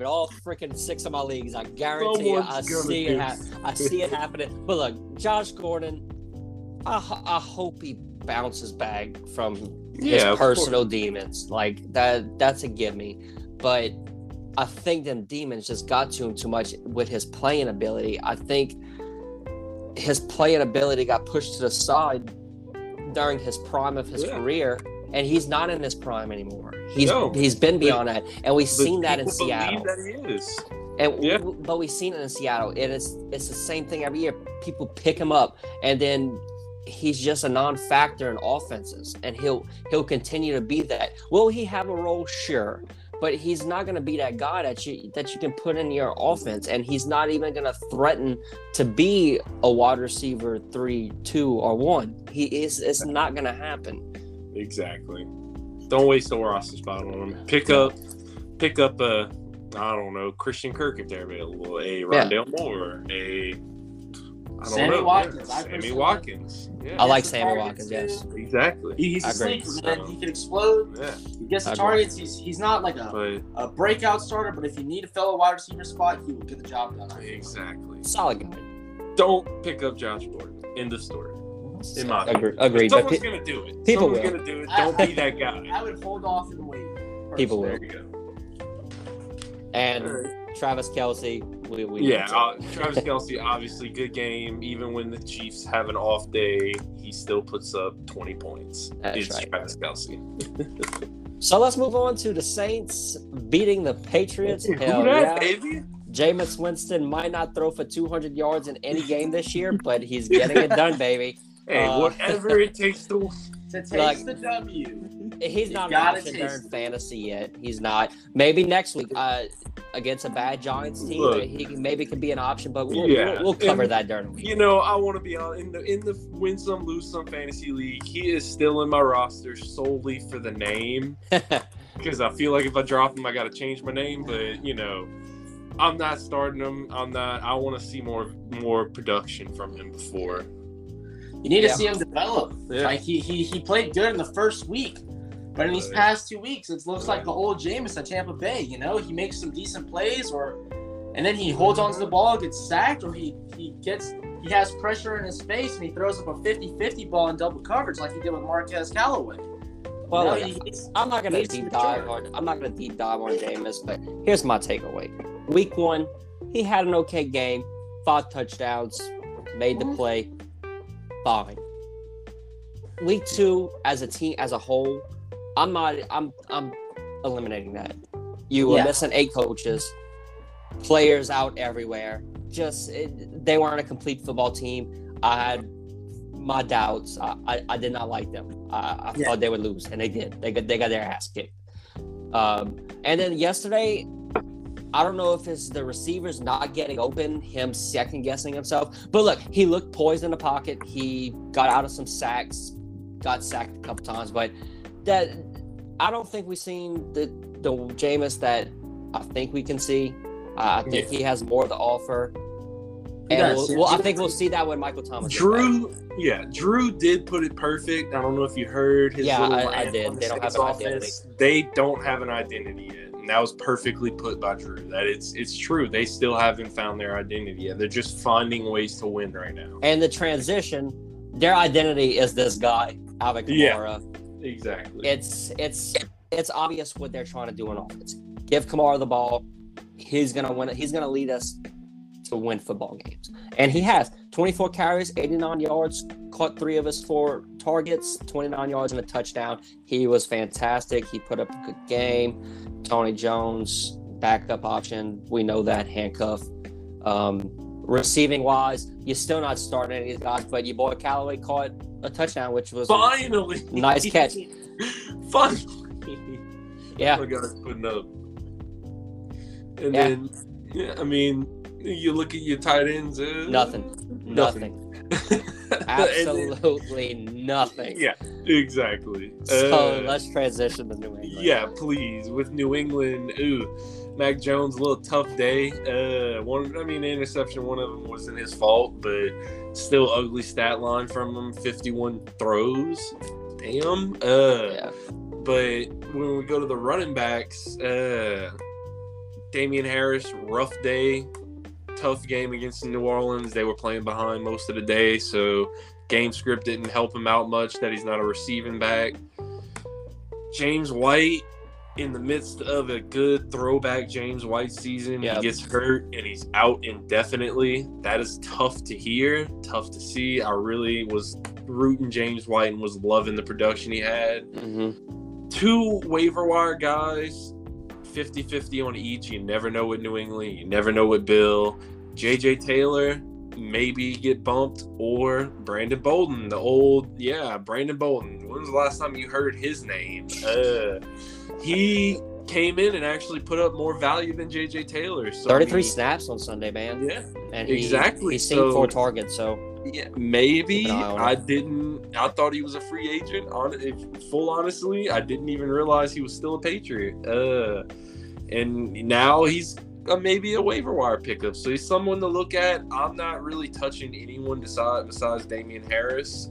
In all freaking six of my leagues, I guarantee it. I see it happening. But look, Josh Gordon, I hope he bounces back from his personal demons. Like that's a gimme. But I think them demons just got to him too much with his playing ability. I think his playing ability got pushed to the side during his prime of his career. And he's not in his prime anymore. He's been beyond that, and we've seen that in Seattle. That he is. But we've seen it in Seattle. It's the same thing every year. People pick him up, and then he's just a non-factor in offenses, and he'll continue to be that. Will he have a role? Sure, but he's not going to be that guy that you can put in your offense, and he's not even going to threaten to be a wide receiver 3, 2, or 1. It's not going to happen. Exactly. Don't waste a roster spot on them. Pick up a, I don't know, Christian Kirk if they're available, a Rondale Moore, Sammy Watkins. Yeah. I like Sammy Watkins. Yes, exactly. He's a sleeper, man. He can explode. Yeah. He gets the targets. He's not like a breakout starter, but if you need a fellow wide receiver spot, he will get the job done. Exactly. Solid guy. Don't pick up Josh Gordon. End of story. Agreed. Someone's going to do it. Someone's going to do it. Don't be that guy. I would hold off and wait. People will. There you go. And Travis Kelce. Travis Kelce, obviously, good game. Even when the Chiefs have an off day, he still puts up 20 points. Travis Kelce. So let's move on to the Saints beating the Patriots. Who that, baby? Jameis Winston might not throw for 200 yards in any game this year, but he's getting it done, baby. Hey, whatever it takes to taste the W. He's not an option during fantasy yet. He's not. Maybe next week against a bad Giants team, he maybe can be an option. But we'll cover that during the week. You know, I want to be honest. In the win some, lose some fantasy league, he is still in my roster solely for the name. Because I feel like if I drop him, I got to change my name. But you know, I'm not starting him. I'm not. I want to see more production from him before. You need to see him develop. Yeah. Like he played good in the first week, but in these past 2 weeks, it looks like the old Jameis at Tampa Bay. You know, he makes some decent plays, and then he holds on to the ball, gets sacked, or he has pressure in his face and he throws up a 50-50 ball in double coverage like he did with Marquez Callaway. Well, you know, I'm not gonna deep dive on Jameis, but here's my takeaway. Week 1, he had an okay game, 5 touchdowns, made the play. Fine. Week 2, as a team, as a whole, I'm eliminating that. You were missing 8 coaches, players out everywhere. They weren't a complete football team. I had my doubts. I did not like them. I thought they would lose, and they did. They got their ass kicked. And then yesterday, I don't know if it's the receivers not getting open, him second-guessing himself. But look, he looked poised in the pocket. He got out of some sacks, got sacked a couple times. But I don't think we've seen the Jameis that I think we can see. I think he has more to offer. And I think we'll see that when Michael Thomas. Drew did put it perfect. I don't know if you heard his I did. They don't have an identity. They don't have an identity yet. And that was perfectly put by Drew. That it's true. They still haven't found their identity yet. They're just finding ways to win right now. And the transition, their identity is this guy, Alvin Kamara. Exactly. It's obvious what they're trying to do on offense. Give Kamara the ball. He's gonna win. He's gonna lead us to win football games, and he has 24 carries, 89 yards, caught 3 of his 4 targets, 29 yards and a touchdown. He was fantastic. He put up a good game. Tony Jones, backup option. We know that, handcuff. Receiving wise, you're still not starting any of these guys, but your boy Callaway caught a touchdown, which was finally a nice catch. Finally, I got us putting up, and then I mean. You look at your tight ends. Nothing. Absolutely nothing. Yeah, exactly. So let's transition to New England. Yeah, please. With New England, Mac Jones, a little tough day. The interception, one of them wasn't his fault, but still ugly stat line from him, 51 throws. Damn. Yeah. But when we go to the running backs, Damian Harris, rough day. Tough game against New Orleans. They were playing behind most of the day, so game script didn't help him out much that he's not a receiving back. James White, in the midst of a good throwback James White season, He gets hurt and he's out indefinitely. That is tough to hear, tough to see. I really was rooting James White and was loving the production he had. Mm-hmm. Two waiver wire guys, 50-50 on each. You never know with New England. You never know with Bill. J.J. Taylor maybe get bumped, or Brandon Bolden. Brandon Bolden. When was the last time you heard his name? He came in and actually put up more value than J.J. Taylor. So 33 snaps on Sunday, man. Yeah, and exactly. He's seen 4 targets, so... Yeah, maybe. I thought he was a free agent. Honestly, I didn't even realize he was still a Patriot. And now he's maybe a waiver wire pickup. So he's someone to look at. I'm not really touching anyone besides Damian Harris.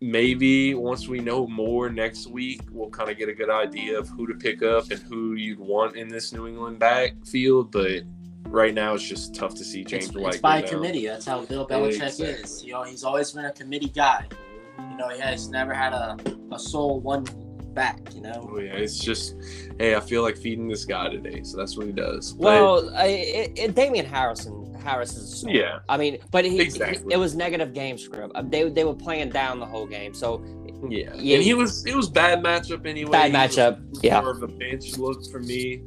Maybe once we know more next week, we'll kind of get a good idea of who to pick up and who you'd want in this New England backfield. But right now, it's just tough to see James White. It's by committee. That's how Bill Belichick is. You know, he's always been a committee guy. You know, he's never had a sole one back, you know? Oh, yeah, it's just, hey, I feel like feeding this guy today, so that's what he does. Well, but, Damian Harris is a sole. Yeah. I mean, but it was negative game script. They were playing down the whole game, so... Yeah, and it was bad matchup anyway. Bad matchup, yeah. More of a bench look for me.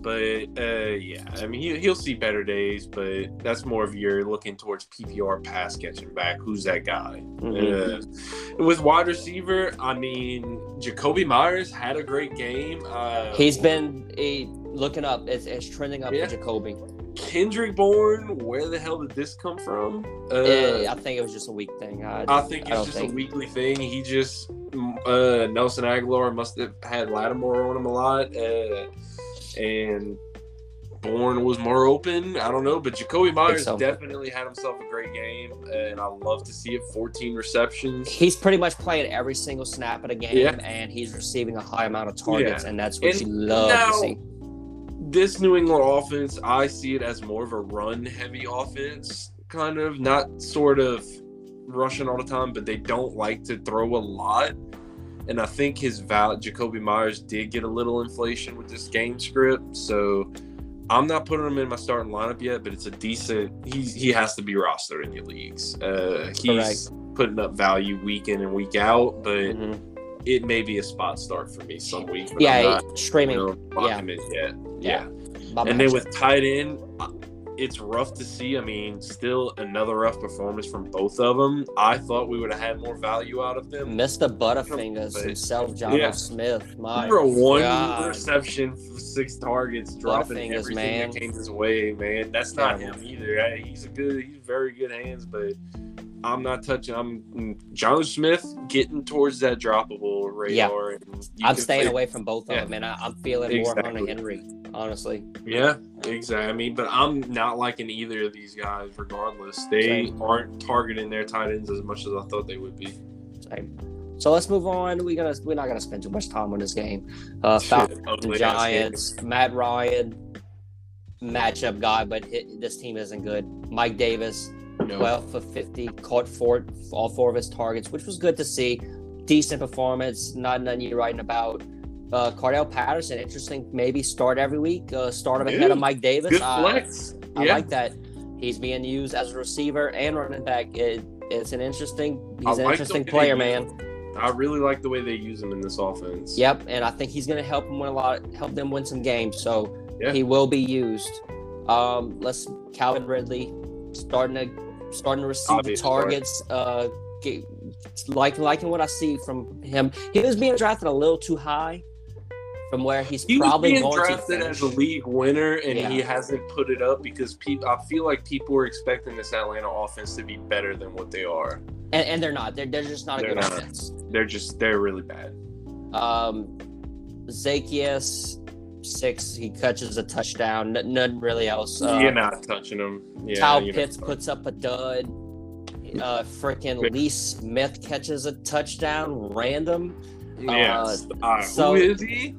But, he'll see better days, but that's more of your looking towards PPR pass catching back. Who's that guy? Mm-hmm. With wide receiver, Jacoby Myers had a great game. He's been looking up. It's trending up for Jacoby. Kendrick Bourne, where the hell did this come from? I think it was just a week thing. I think it's just a weekly thing. He just Nelson Aguilar must have had Lattimore on him a lot. And Bourne was more open. I don't know, but Jacoby Myers definitely had himself a great game, and I love to see it. 14 receptions. He's pretty much playing every single snap of the game, and he's receiving a high amount of targets, and that's what you love to see. This New England offense, I see it as more of a run-heavy offense, kind of. Not sort of rushing all the time, but they don't like to throw a lot. And I think Jacoby Myers did get a little inflation with this game script. So I'm not putting him in my starting lineup yet, but it's a decent – he has to be rostered in your leagues. He's putting up value week in and week out, but it may be a spot start for me some week. But And then with tight end, it's rough to see. Still another rough performance from both of them. I thought we would have had more value out of them. Mr. Butterfingers himself, Jonathan Smith. My reception, 6 targets, dropping everything that came his way, man. That's not him either. He's very good hands, but I'm not touching. Jonathan Smith getting towards that droppable radar. Yeah. And I'm staying away from both of them, and I'm feeling more on Henry, honestly. Yeah, exactly. But I'm not liking either of these guys regardless. They aren't targeting their tight ends as much as I thought they would be. So let's move on. We're not going to spend too much time on this game. Falcons and Giants, Matt Ryan, matchup guy, but this team isn't good. Mike Davis, 12 for 50, caught all 4 of his targets, which was good to see. Decent performance, not none you're writing about. Cordell Patterson, interesting, maybe start every week. Start him ahead of Mike Davis. Good flex. I like that. He's being used as a receiver and running back. It's an interesting. He's an interesting player, man. I really like the way they use him in this offense. Yep, and I think he's going to help them win help them win some games. So he will be used. Calvin Ridley starting to receive the targets. Liking what I see from him. He was being drafted a little too high from where he's probably going to be drafted as a league winner, and he hasn't put it up because I feel like people were expecting this Atlanta offense to be better than what they are. And they're not. They're just not a good offense. They're really bad. Zacchaeus, 6, he catches a touchdown. None really else. You're not touching him. Yeah, Kyle Pitts puts up a dud. Freaking Lee Smith catches a touchdown random. So who is he?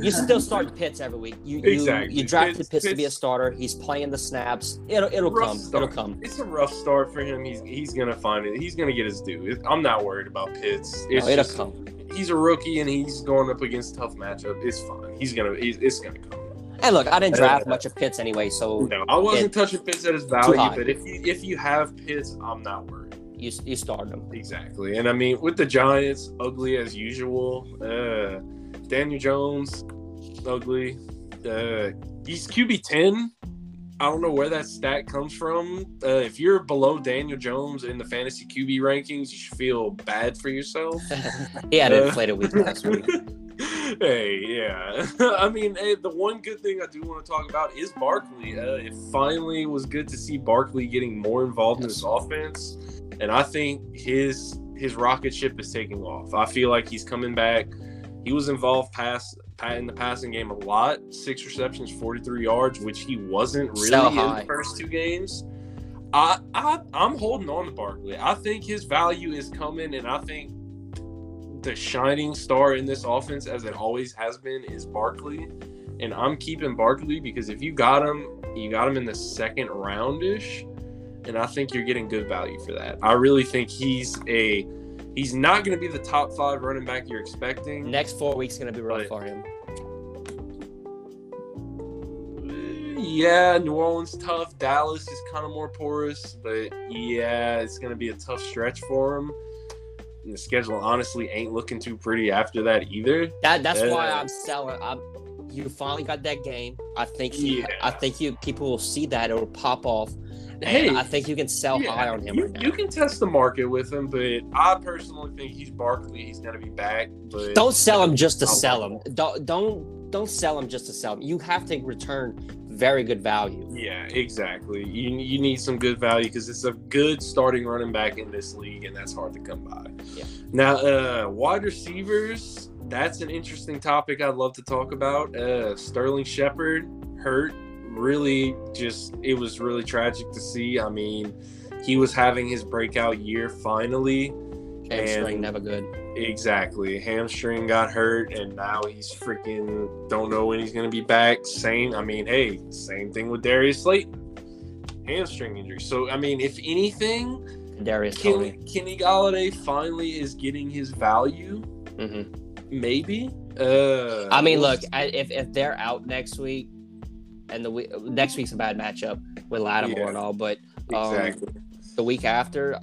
You still start Pitts every week. You draft Pitts to be a starter. He's playing the snaps. It'll come. Start. It'll come. It's a rough start for him. He's gonna find it. He's gonna get his due. I'm not worried about Pitts. It'll come. He's a rookie and he's going up against a tough matchup. It's fine. It's gonna come. And look, I didn't draft much of Pitts anyway, so I wasn't touching Pitts at his value. But if you have Pitts, I'm not worried. You start them. Exactly. And, I mean, with the Giants, ugly as usual. Daniel Jones, ugly. He's QB 10. I don't know where that stat comes from. If you're below Daniel Jones in the fantasy QB rankings, you should feel bad for yourself. He had inflated week last week. Hey, yeah. I mean, the one good thing I do want to talk about is Barkley. It finally was good to see Barkley getting more involved in his offense. And I think his rocket ship is taking off. I feel like he's coming back. He was involved in the passing game a lot. 6 receptions, 43 yards, which he wasn't really in the first 2 games. I'm holding on to Barkley. I think his value is coming, and I think the shining star in this offense, as it always has been, is Barkley. And I'm keeping Barkley because if you got him in the second round-ish. And I think you're getting good value for that. I really think he's not going to be the top 5 running back you're expecting. Next 4 weeks going to be rough for him. Yeah, New Orleans tough. Dallas is kind of more porous, but yeah, it's going to be a tough stretch for him. And the schedule honestly ain't looking too pretty after that either. That's why I'm selling. You finally got that game. I think people will see that. It will pop off. Hey, I think you can sell high on him right now. You can test the market with him, but I personally think he's Barkley. He's going to be back. But don't sell him just to sell him. Don't sell him just to sell him. You have to return very good value. Yeah, exactly. You need some good value because it's a good starting running back in this league, and that's hard to come by. Yeah. Now, wide receivers, that's an interesting topic I'd love to talk about. Sterling Shepard, hurt. It was really tragic to see. I mean, he was having his breakout year finally. Hamstring, never good. Exactly. Hamstring got hurt, and now he's freaking don't know when he's going to be back. Same thing with Darius Slayton. Hamstring injury. So, I mean, if anything, Kenny Golladay finally is getting his value. Mm-hmm. Maybe. I mean, look, if they're out next week, and next week's a bad matchup with Lattimore and all, but exactly. The week after,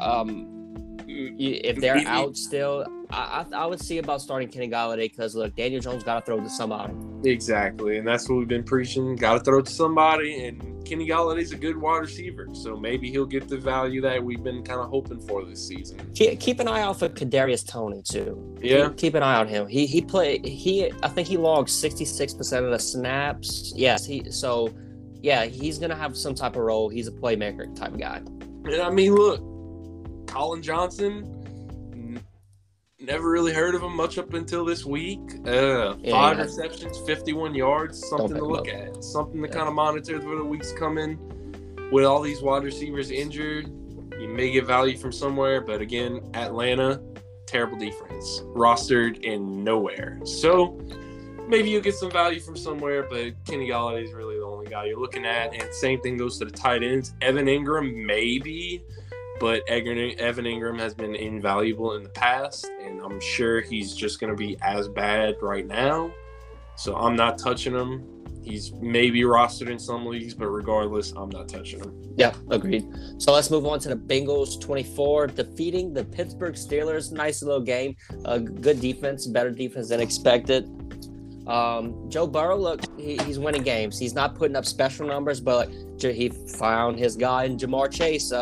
if they're out still, I would see about starting Kenny Golladay because, look, Daniel Jones got to throw to somebody. Exactly, and that's what we've been preaching. Got to throw to somebody, and Kenny Galladay's a good wide receiver, so maybe he'll get the value that we've been kind of hoping for this season. Keep an eye out for Kadarius Toney too. Yeah, keep an eye on him. I think he logged 66% of the snaps. Yes, he's gonna have some type of role. He's a playmaker type of guy. And I mean, look, Colin Johnson. Never really heard of him much up until this week. 5 receptions, 51 yards, something to look at. Something to kind of monitor for the weeks coming. With all these wide receivers injured, you may get value from somewhere. But again, Atlanta, terrible defense. Rostered in nowhere. So maybe you'll get some value from somewhere, but Kenny Golladay is really the only guy you're looking at. And same thing goes to the tight ends. Evan Ingram, maybe. But Evan Ingram has been invaluable in the past, and I'm sure he's just going to be as bad right now. So I'm not touching him. He's maybe rostered in some leagues, but regardless, I'm not touching him. Yeah, agreed. So let's move on to the Bengals 24, defeating the Pittsburgh Steelers. Nice little game. Good defense, better defense than expected. Joe Burrow, look, he's winning games. He's not putting up special numbers, but he found his guy in Jamar Chase.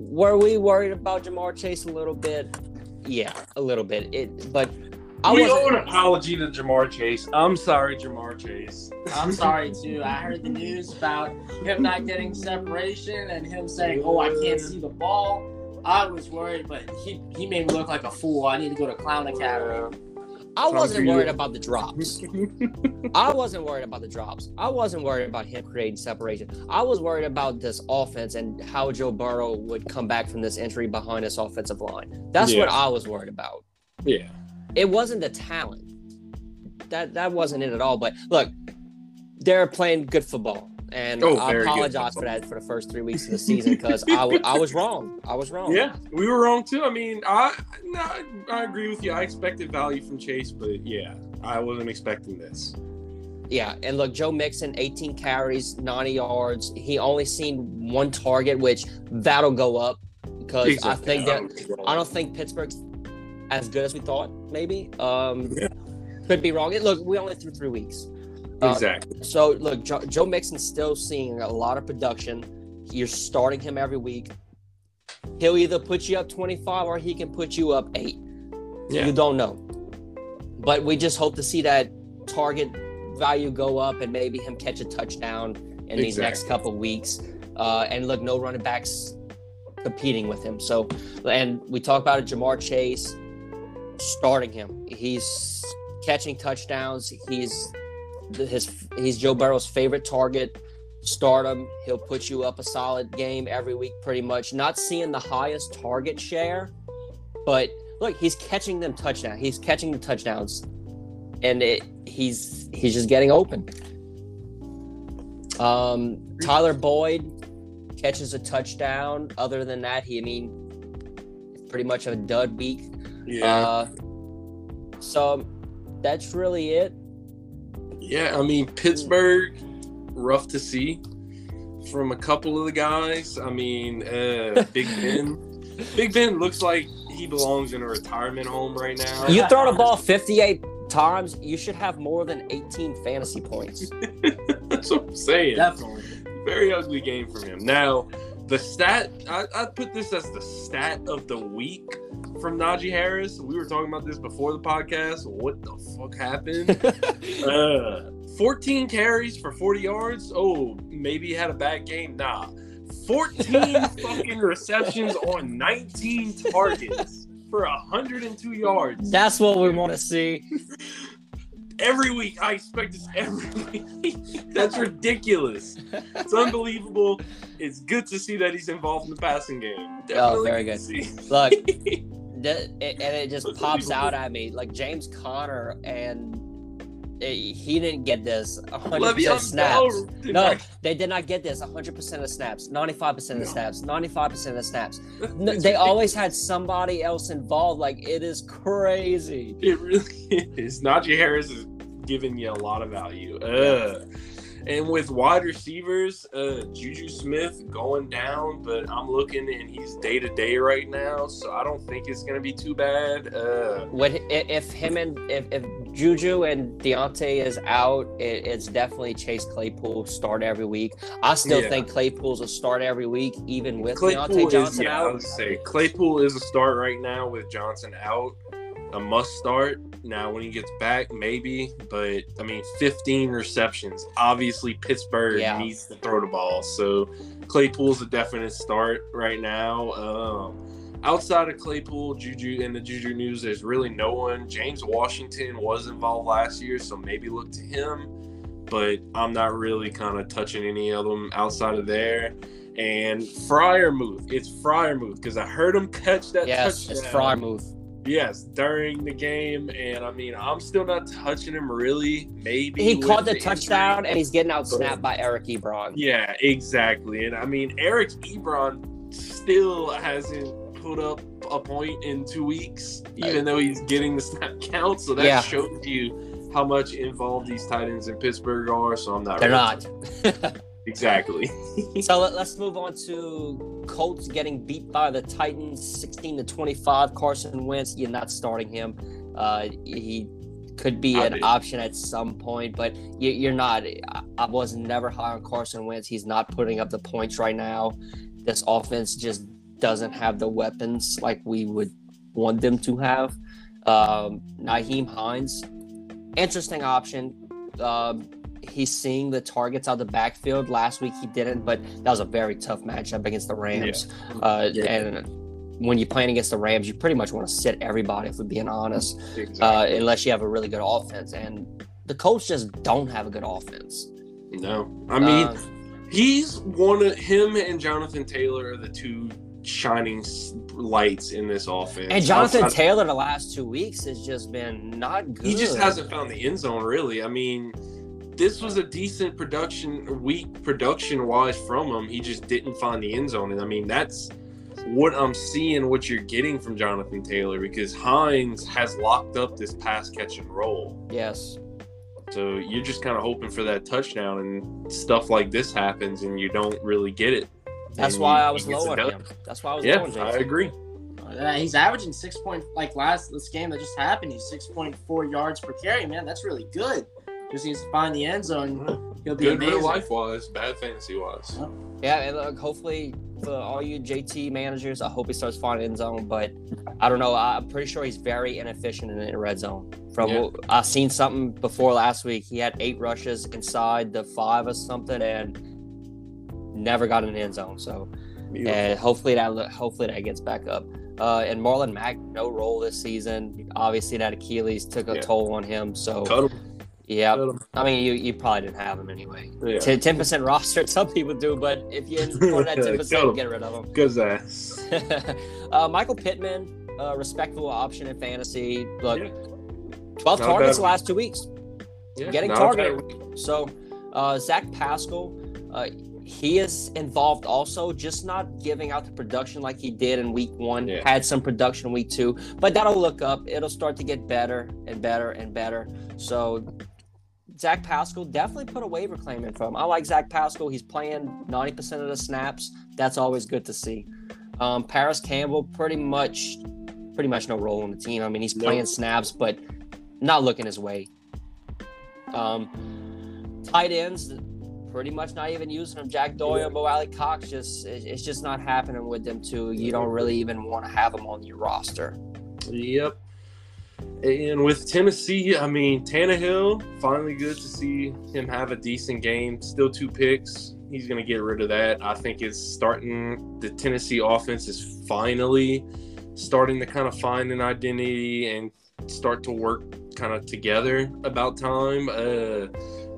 Were we worried about Jamar Chase a little bit? Yeah, a little bit. But We owe an apology to Jamar Chase. I'm sorry, Jamar Chase. I'm sorry, too. I heard the news about him not getting separation and him saying, oh, I can't see the ball. I was worried, but he made me look like a fool. I need to go to Clown Academy. I wasn't worried about the drops. I wasn't worried about him creating separation. I was worried about this offense and how Joe Burrow would come back from this injury behind this offensive line. That's what I was worried about. Yeah. It wasn't the talent. That wasn't it at all. But look, they're playing good football. And I apologize for that for the first 3 weeks of the season because I was wrong. Yeah, we were wrong too. I mean, I agree with you. I expected value from Chase, but yeah, I wasn't expecting this. Yeah, and look, Joe Mixon, 18 carries, 90 yards. He only seen one target, which that'll go up because I don't think Pittsburgh's as good as we thought. Maybe could be wrong. Look, we only threw 3 weeks. Exactly. So, look, Joe Mixon's still seeing a lot of production. You're starting him every week. He'll either put you up 25 or he can put you up 8. Yeah. You don't know. But we just hope to see that target value go up and maybe him catch a touchdown in these next couple weeks. And, look, no running backs competing with him. So, and we talk about it, Jamar Chase, starting him. He's catching touchdowns. He's Joe Burrow's favorite target. Start him. He'll put you up a solid game every week, pretty much. Not seeing the highest target share, but look, he's catching them touchdowns. He's catching the touchdowns, and he's just getting open. Tyler Boyd catches a touchdown. Other than that, pretty much a dud week. Yeah. So that's really it. Yeah, Pittsburgh, rough to see from a couple of the guys. Big Ben. Big Ben looks like he belongs in a retirement home right now. You throw the ball 58 times, you should have more than 18 fantasy points. That's what I'm saying. Definitely. Very ugly game from him. Now, the stat, I put this as the stat of the week from Najee Harris. We were talking about this before the podcast. What the fuck happened? 14 carries for 40 yards. Oh, maybe he had a bad game. Nah. 14 fucking receptions on 19 targets for 102 yards. That's what we want to see. Every week. I expect this every week. That's ridiculous. It's unbelievable. It's good to see that he's involved in the passing game. Definitely very good. Look, it just pops out at me. Like, James Conner, he didn't get this 100% of snaps. No, they did not get this 100% of snaps, 95% of snaps, 95% of the snaps. No, they always had somebody else involved. Like, it is crazy. It really is. Najee Harris is giving you a lot of value. And with wide receivers, Juju Smith going down, but I'm looking and he's day-to-day right now, so I don't think it's going to be too bad. If Juju and Deontay is out, it's definitely Chase Claypool start every week. I still think Claypool's a start every week, even with Deontay Johnson out. I would say Claypool is a start right now with Johnson out. A must start. Now, when he gets back, maybe, but 15 receptions. Obviously, Pittsburgh needs to throw the ball, so Claypool's a definite start right now. Outside of Claypool, Juju, and the Juju news, there's really no one. James Washington was involved last year, so maybe look to him, but I'm not really kind of touching any of them outside of there. And Freiermuth, it's Freiermuth because I heard him catch that touchdown. Yes, it's Freiermuth. Yes, during the game, and I'm still not touching him really. Maybe he caught the touchdown, and he's getting outsnapped by Eric Ebron. Yeah, exactly. And Eric Ebron still hasn't put up a point in 2 weeks, even though he's getting the snap count. So that shows you how much involved these tight ends in Pittsburgh are. So they're not. Exactly. So let's move on to Colts getting beat by the Titans 16-25. Carson Wentz, you're not starting him. He could be an option at some point, but you're not. I was never high on Carson Wentz. He's not putting up the points right now. This offense just doesn't have the weapons like we would want them to have. Naheem Hines, interesting option. He's seeing the targets out of the backfield. Last week he didn't, but that was a very tough matchup against the Rams. Yeah. And when you're playing against the Rams, you pretty much want to sit everybody, if we're being honest, unless you have a really good offense. And the Colts just don't have a good offense. No. I mean, he's one of him and Jonathan Taylor are the two shining lights in this offense. And Jonathan Taylor the last 2 weeks has just been not good. He just hasn't found the end zone, really. I mean, this was a decent production-wise from him. He just didn't find the end zone. And, I mean, that's what I'm seeing, what you're getting from Jonathan Taylor, because Hines has locked up this pass catch and roll. Yes. So you're just kind of hoping for that touchdown, and stuff like this happens, and you don't really get it. That's why I was low on him. That's why I was low on Jason. I agree. He's averaging 6 points. Like this game that just happened, he's 6.4 yards per carry. Man, that's really good. Just needs to find the end zone. He'll be good amazing. Real life wise, bad fantasy wise. Yep. Yeah, and look, hopefully for all you JT managers, I hope he starts finding end zone. But I don't know. I'm pretty sure he's very inefficient in the red zone. I seen something before last week. He had 8 rushes inside the 5 or something, and never got in the end zone. So, and hopefully that gets back up. And Marlon Mack, no role this season. Obviously, that Achilles took a toll on him. So. Yeah, I mean, you probably didn't have him anyway. Yeah. 10% roster, some people do, but if you want that 10%, get rid of him. Good ass. Michael Pittman, respectable option in fantasy. Look, 12 targets the last 2 weeks. Yeah. Getting targeted. So, Zach Pascal, he is involved also, just not giving out the production like he did in week one. Yeah. Had some production in week two, but that'll look up. It'll start to get better and better and better. So, Zach Pascal, definitely put a waiver claim in for him. I like Zach Pascal. He's playing 90% of the snaps. That's always good to see. Paris Campbell, pretty much no role on the team. I mean, he's playing snaps, but not looking his way. Tight ends, pretty much not even using them. Jack Doyle, Bo Alley Cox, it's just not happening with them two. You don't really even want to have them on your roster. Yep. And with Tennessee, I mean, Tannehill, finally good to see him have a decent game. Still 2 picks. He's going to get rid of that. I think it's starting – the Tennessee offense is finally starting to kind of find an identity and start to work kind of together about time.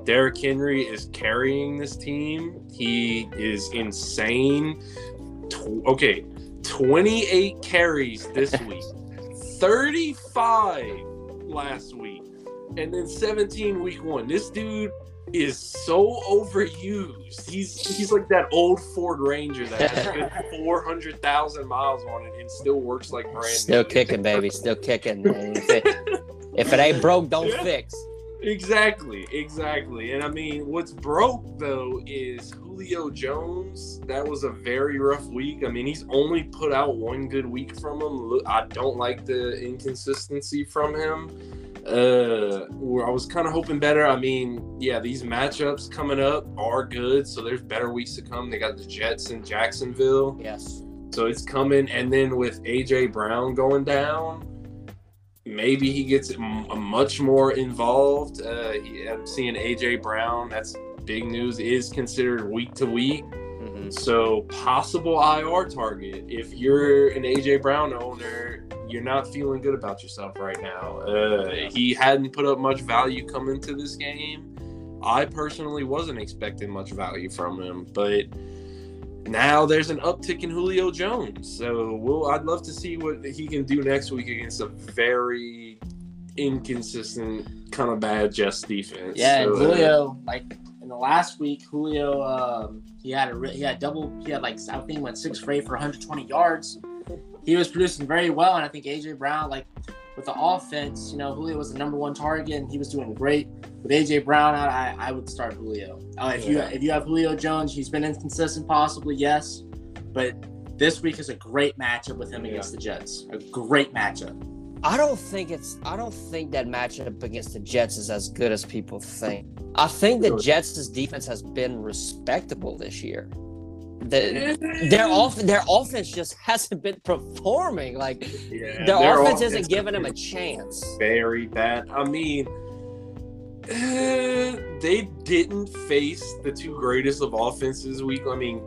Derrick Henry is carrying this team. He is insane. 28 carries this week. 35 last week, and then 17 week one. This dude is so overused. He's like that old Ford Ranger that has 400,000 miles on it and still works like brand new. Still kicking, baby. Still kicking. If it ain't broke, don't fix. Exactly. And I mean, what's broke though is Julio Jones. That was a very rough week. I mean, he's only put out one good week from him. I don't like the inconsistency from him. I was kind of hoping better. I mean, yeah, these matchups coming up are good, so there's better weeks to come. They got the Jets in Jacksonville. Yes. So it's coming. And then with A.J. Brown going down, maybe he gets much more involved. I'm seeing A.J. Brown, that's big news, is considered week to week. Mm-hmm. So possible IR target. If you're an A.J. Brown owner, you're not feeling good about yourself right now. He hadn't put up much value coming into this game. I personally wasn't expecting much value from him, but now there's an uptick in Julio Jones. So I'd love to see what he can do next week against a very inconsistent, kind of bad Jets defense. Yeah, so, and Julio, in the last week, Julio, I think went 6 for 8 for 120 yards. He was producing very well, and I think A.J. Brown, with the offense, Julio was the number 1 target, and he was doing great. With A.J. Brown out, I would start Julio. If you have Julio Jones, he's been inconsistent possibly, yes. But this week is a great matchup with him against the Jets. A great matchup. I don't think that matchup against the Jets is as good as people think. I think the Jets' defense has been respectable this year. Their offense just hasn't been performing. Like, yeah, their offense isn't giving them a chance. Buried that. I mean, they didn't face the two greatest of offenses this week. I mean,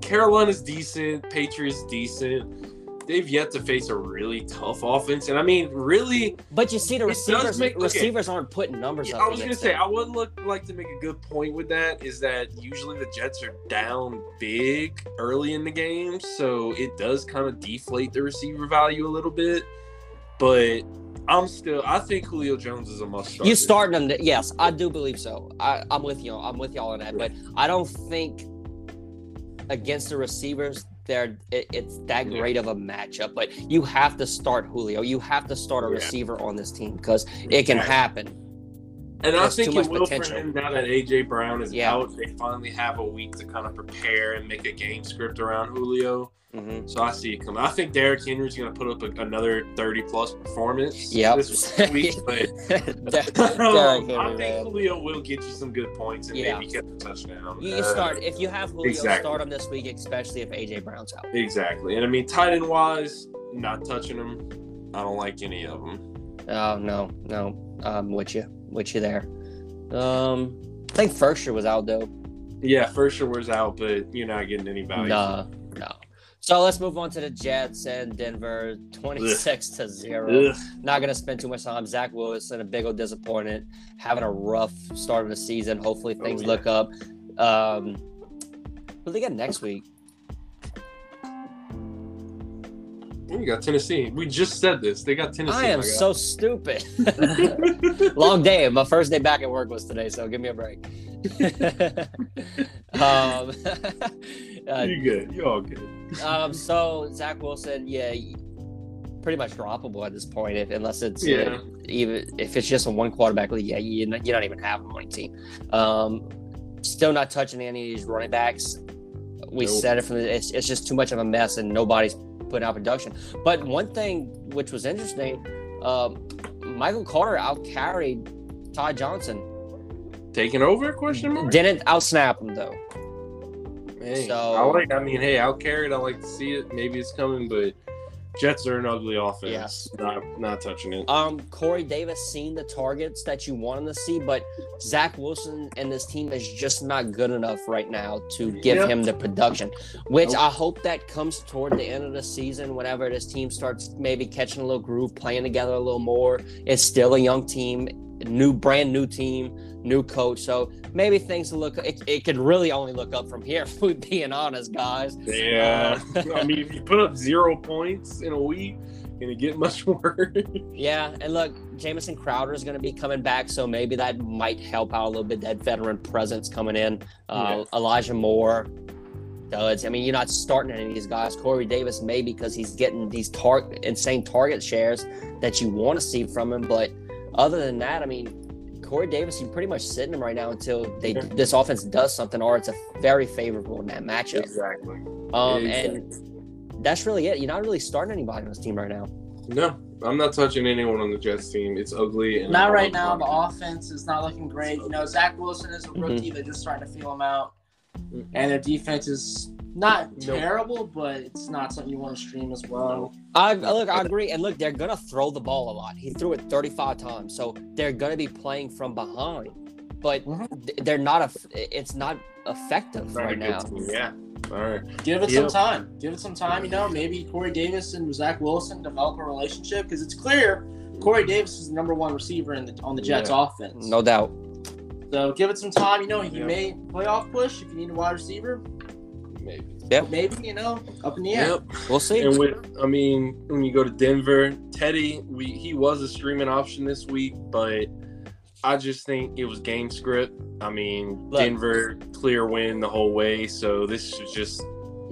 Carolina's decent, Patriots decent. They've yet to face a really tough offense. And I mean, really. But you see, the receivers aren't putting numbers up. I was going to say, I would like to make a good point with that is that usually the Jets are down big early in the game. So it does kind of deflate the receiver value a little bit. But I think Julio Jones is a must-start. You starting him. Yes, I do believe so. I'm with you. I'm with y'all on that. But I don't think against the receivers, it's that great of a matchup, but you have to start Julio. You have to start a receiver on this team because it can happen. And I think it will for him now that AJ Brown is out. They finally have a week to kind of prepare and make a game script around Julio. Mm-hmm. So I see it coming. I think Derrick Henry's going to put up another 30-plus performance this week. But I think Julio will get you some good points and maybe get a touchdown. You start if you have Julio, start him this week, especially if A.J. Brown's out. Exactly. And, I mean, tight end-wise, not touching him. I don't like any of them. Oh, no. I'm with you there. I think Ferkser was out, though. Yeah, Ferkser was out, but you're not getting any value. No. So let's move on to the Jets and Denver, 26-0. Not going to spend too much time. Zach Wilson, a big old disappointment, having a rough start of the season. Hopefully things look up. What do they got next week? We got Tennessee. We just said this. They got Tennessee. I am so stupid. Long day. My first day back at work was today, so give me a break. You're good. You're all good. So Zach Wilson, pretty much droppable at this point, unless it's even if it's just a one quarterback league. Yeah, you don't even have him on your team. Still not touching any of these running backs. We said it from the. It's just too much of a mess, and nobody's putting out production. But one thing which was interesting, Michael Carter outcarried Ty Johnson. Taking over? Question mark. Didn't outsnap him though. Hey, outcarried. I like to see it. Maybe it's coming, but Jets are an ugly offense. Yes. Not touching it. Corey Davis seen the targets that you want him to see, but Zach Wilson and this team is just not good enough right now to give him the production, which I hope that comes toward the end of the season whenever this team starts maybe catching a little groove, playing together a little more. It's still a young team. Brand new team, new coach. So maybe things will look. It could really only look up from here. If we're being honest, guys. Yeah, I mean, if you put up 0 points in a week, you're gonna get much worse. Yeah, and look, Jamison Crowder is gonna be coming back, so maybe that might help out a little bit. That veteran presence coming in. Elijah Moore. I mean, you're not starting any of these guys. Corey Davis, maybe because he's getting these insane target shares that you want to see from him, but. Other than that, I mean, Corey Davis, you're pretty much sitting him right now until this offense does something, or it's a very favorable in that matchup. Exactly. And that's really it. You're not really starting anybody on this team right now. No, I'm not touching anyone on the Jets team. It's ugly. And not right now. The offense is not looking great. You know, Zach Wilson is a rookie. They're just trying to feel him out. Mm-hmm. And their defense is not terrible, but it's not something you want to stream as well. I agree. And look, they're going to throw the ball a lot. He threw it 35 times. So they're going to be playing from behind. But they're not it's not effective right now. Yeah. All right. Give it some time. You know, maybe Corey Davis and Zach Wilson develop a relationship because it's clear Corey Davis is the number one receiver on the Jets offense. No doubt. So give it some time. You know, he may playoff push if you need a wide receiver. Maybe. Yep. Maybe, you know, up in the air. Yep. We'll see. And when you go to Denver, Teddy, he was a streaming option this week, but I just think it was game script. I mean, Denver, clear win the whole way. So this is just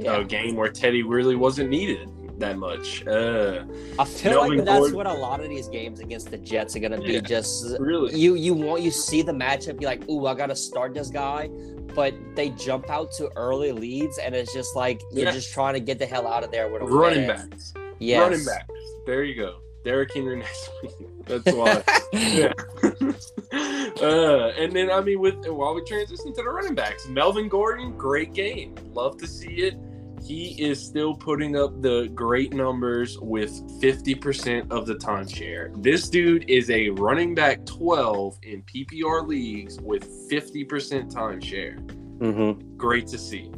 a game where Teddy really wasn't needed that much. I feel like that's what a lot of these games against the Jets are going to be. Just really, you see the matchup, you're like, ooh, I got to start this guy. But they jump out to early leads, and it's just like you're just trying to get the hell out of there with a running backs. Yes. Running backs. There you go. Derrick Henry next week. That's why. And then, I mean, while we transition to the running backs, Melvin Gordon, great game. Love to see it. He is still putting up the great numbers with 50% of the timeshare. This dude is a running back 12 in PPR leagues with 50% timeshare. Mm-hmm. Great to see.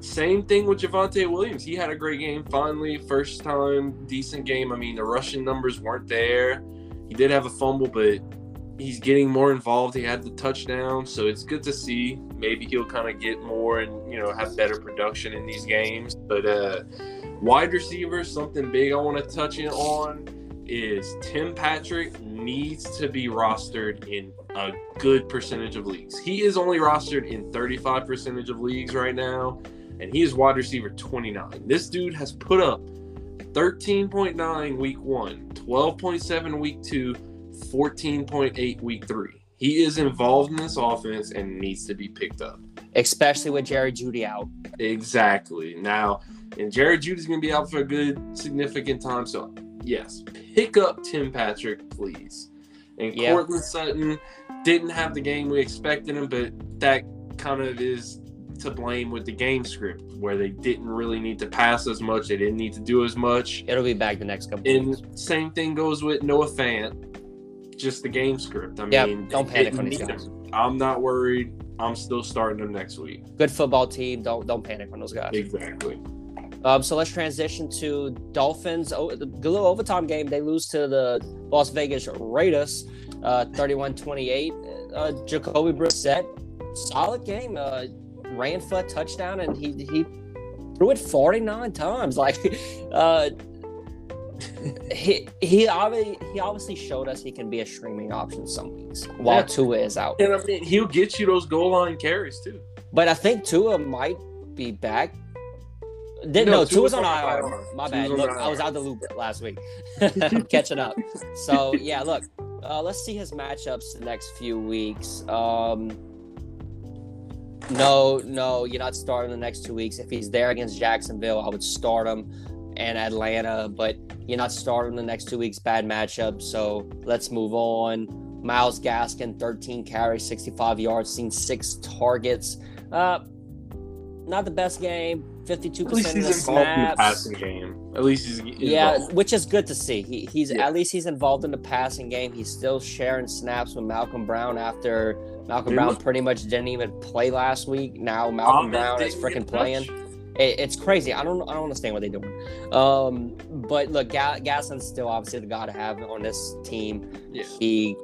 Same thing with Javonte Williams. He had a great game. Finally, first time, decent game. I mean, the rushing numbers weren't there. He did have a fumble, but he's getting more involved. He had the touchdown, so it's good to see. Maybe he'll kind of get more and, you know, have better production in these games. But wide receivers, something big I want to touch in on is Tim Patrick needs to be rostered in a good percentage of leagues. He is only rostered in 35% of leagues right now, and he is wide receiver 29. This dude has put up 13.9 week one, 12.7 week two, 14.8 week three. He is involved in this offense and needs to be picked up, especially with Jerry Jeudy out. Exactly. Now, and Jerry Judy's going to be out for a good significant time. So, yes, pick up Tim Patrick, please. And yep. Courtland Sutton didn't have the game we expected him, but that kind of is to blame with the game script where they didn't really need to pass as much. They didn't need to do as much. It'll be back the next couple of weeks. And same thing goes with Noah Fant. Just the game script. I mean, don't panic on these guys. I'm not worried. I'm still starting them next week. Good football team. Don't panic on those guys. Exactly. So let's transition to Dolphins. Oh, the little overtime game. They lose to the Las Vegas Raiders, 31-28. Jacoby Brissett, solid game. Ran for a touchdown, and he threw it 49 times. Like, he obviously showed us he can be a streaming option some weeks while Tua is out. And I mean, he'll get you those goal line carries too. But I think Tua might be back. Tua's on IR. My bad. Look, I was out the loop last week. I'm catching up. So yeah, look, let's see his matchups the next few weeks. No, you're not starting the next 2 weeks. If he's there against Jacksonville, I would start him. And Atlanta, but you're not starting the next 2 weeks. Bad matchup. So let's move on. Myles Gaskin, 13 carries, 65 yards, seen 6 targets. Not the best game. 52% of the snaps. At least he's involved in the passing game. At least he's involved. Which is good to see. He's at least he's involved in the passing game. He's still sharing snaps with Malcolm Brown after Malcolm Brown pretty much didn't even play last week. Now Malcolm Brown is freaking playing. It's crazy. I don't understand what they're doing. But look, Gaskin's still obviously the guy to have on this team. Yeah. He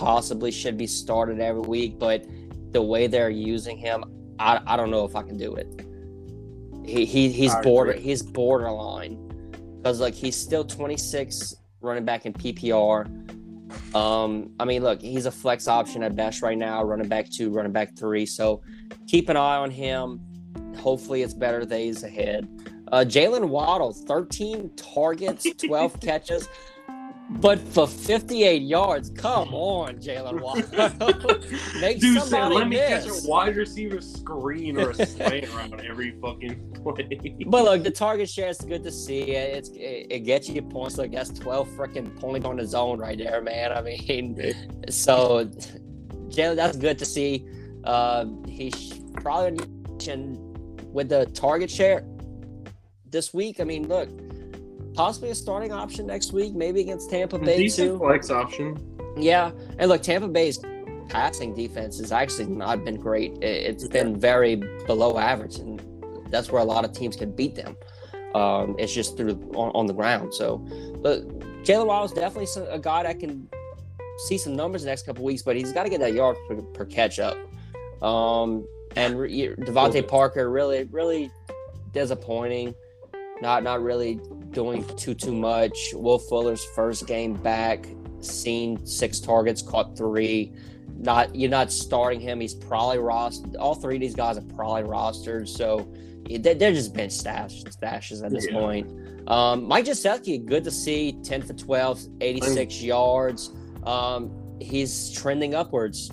possibly should be started every week, but the way they're using him, I don't know if I can do it. He's borderline because like he's still 26 running back in PPR. I mean, look, he's a flex option at best right now, running back 2, running back 3. So keep an eye on him. Hopefully it's better days ahead. Jalen Waddle, 13 targets, 12 catches, but for 58 yards. Come on, Jalen Waddle. Dude, let me catch a wide receiver screen or a slant around every fucking play. But look, the target share is good to see. It gets you points. Like that's 12 freaking points on his own right there, man. I mean, so Jalen, that's good to see. He's probably. And with the target share this week, I mean, look, possibly a starting option next week, maybe against Tampa Bay too. Flex option. Yeah, and look, Tampa Bay's passing defense has actually not been great. It's been very below average, and that's where a lot of teams can beat them. It's just through on the ground. So, Jalen Waddle's definitely a guy that can see some numbers the next couple weeks, but he's got to get that yard per catch up. And Devontae Parker really disappointing. Not really doing too much. Will Fuller's first game back, seen 6 targets, caught 3. You're not starting him. He's probably rostered. All 3 of these guys are probably rostered. So they're just bench stashes at this point. Mike Gesicki, good to see. 10 for 12, 86 yards. He's trending upwards.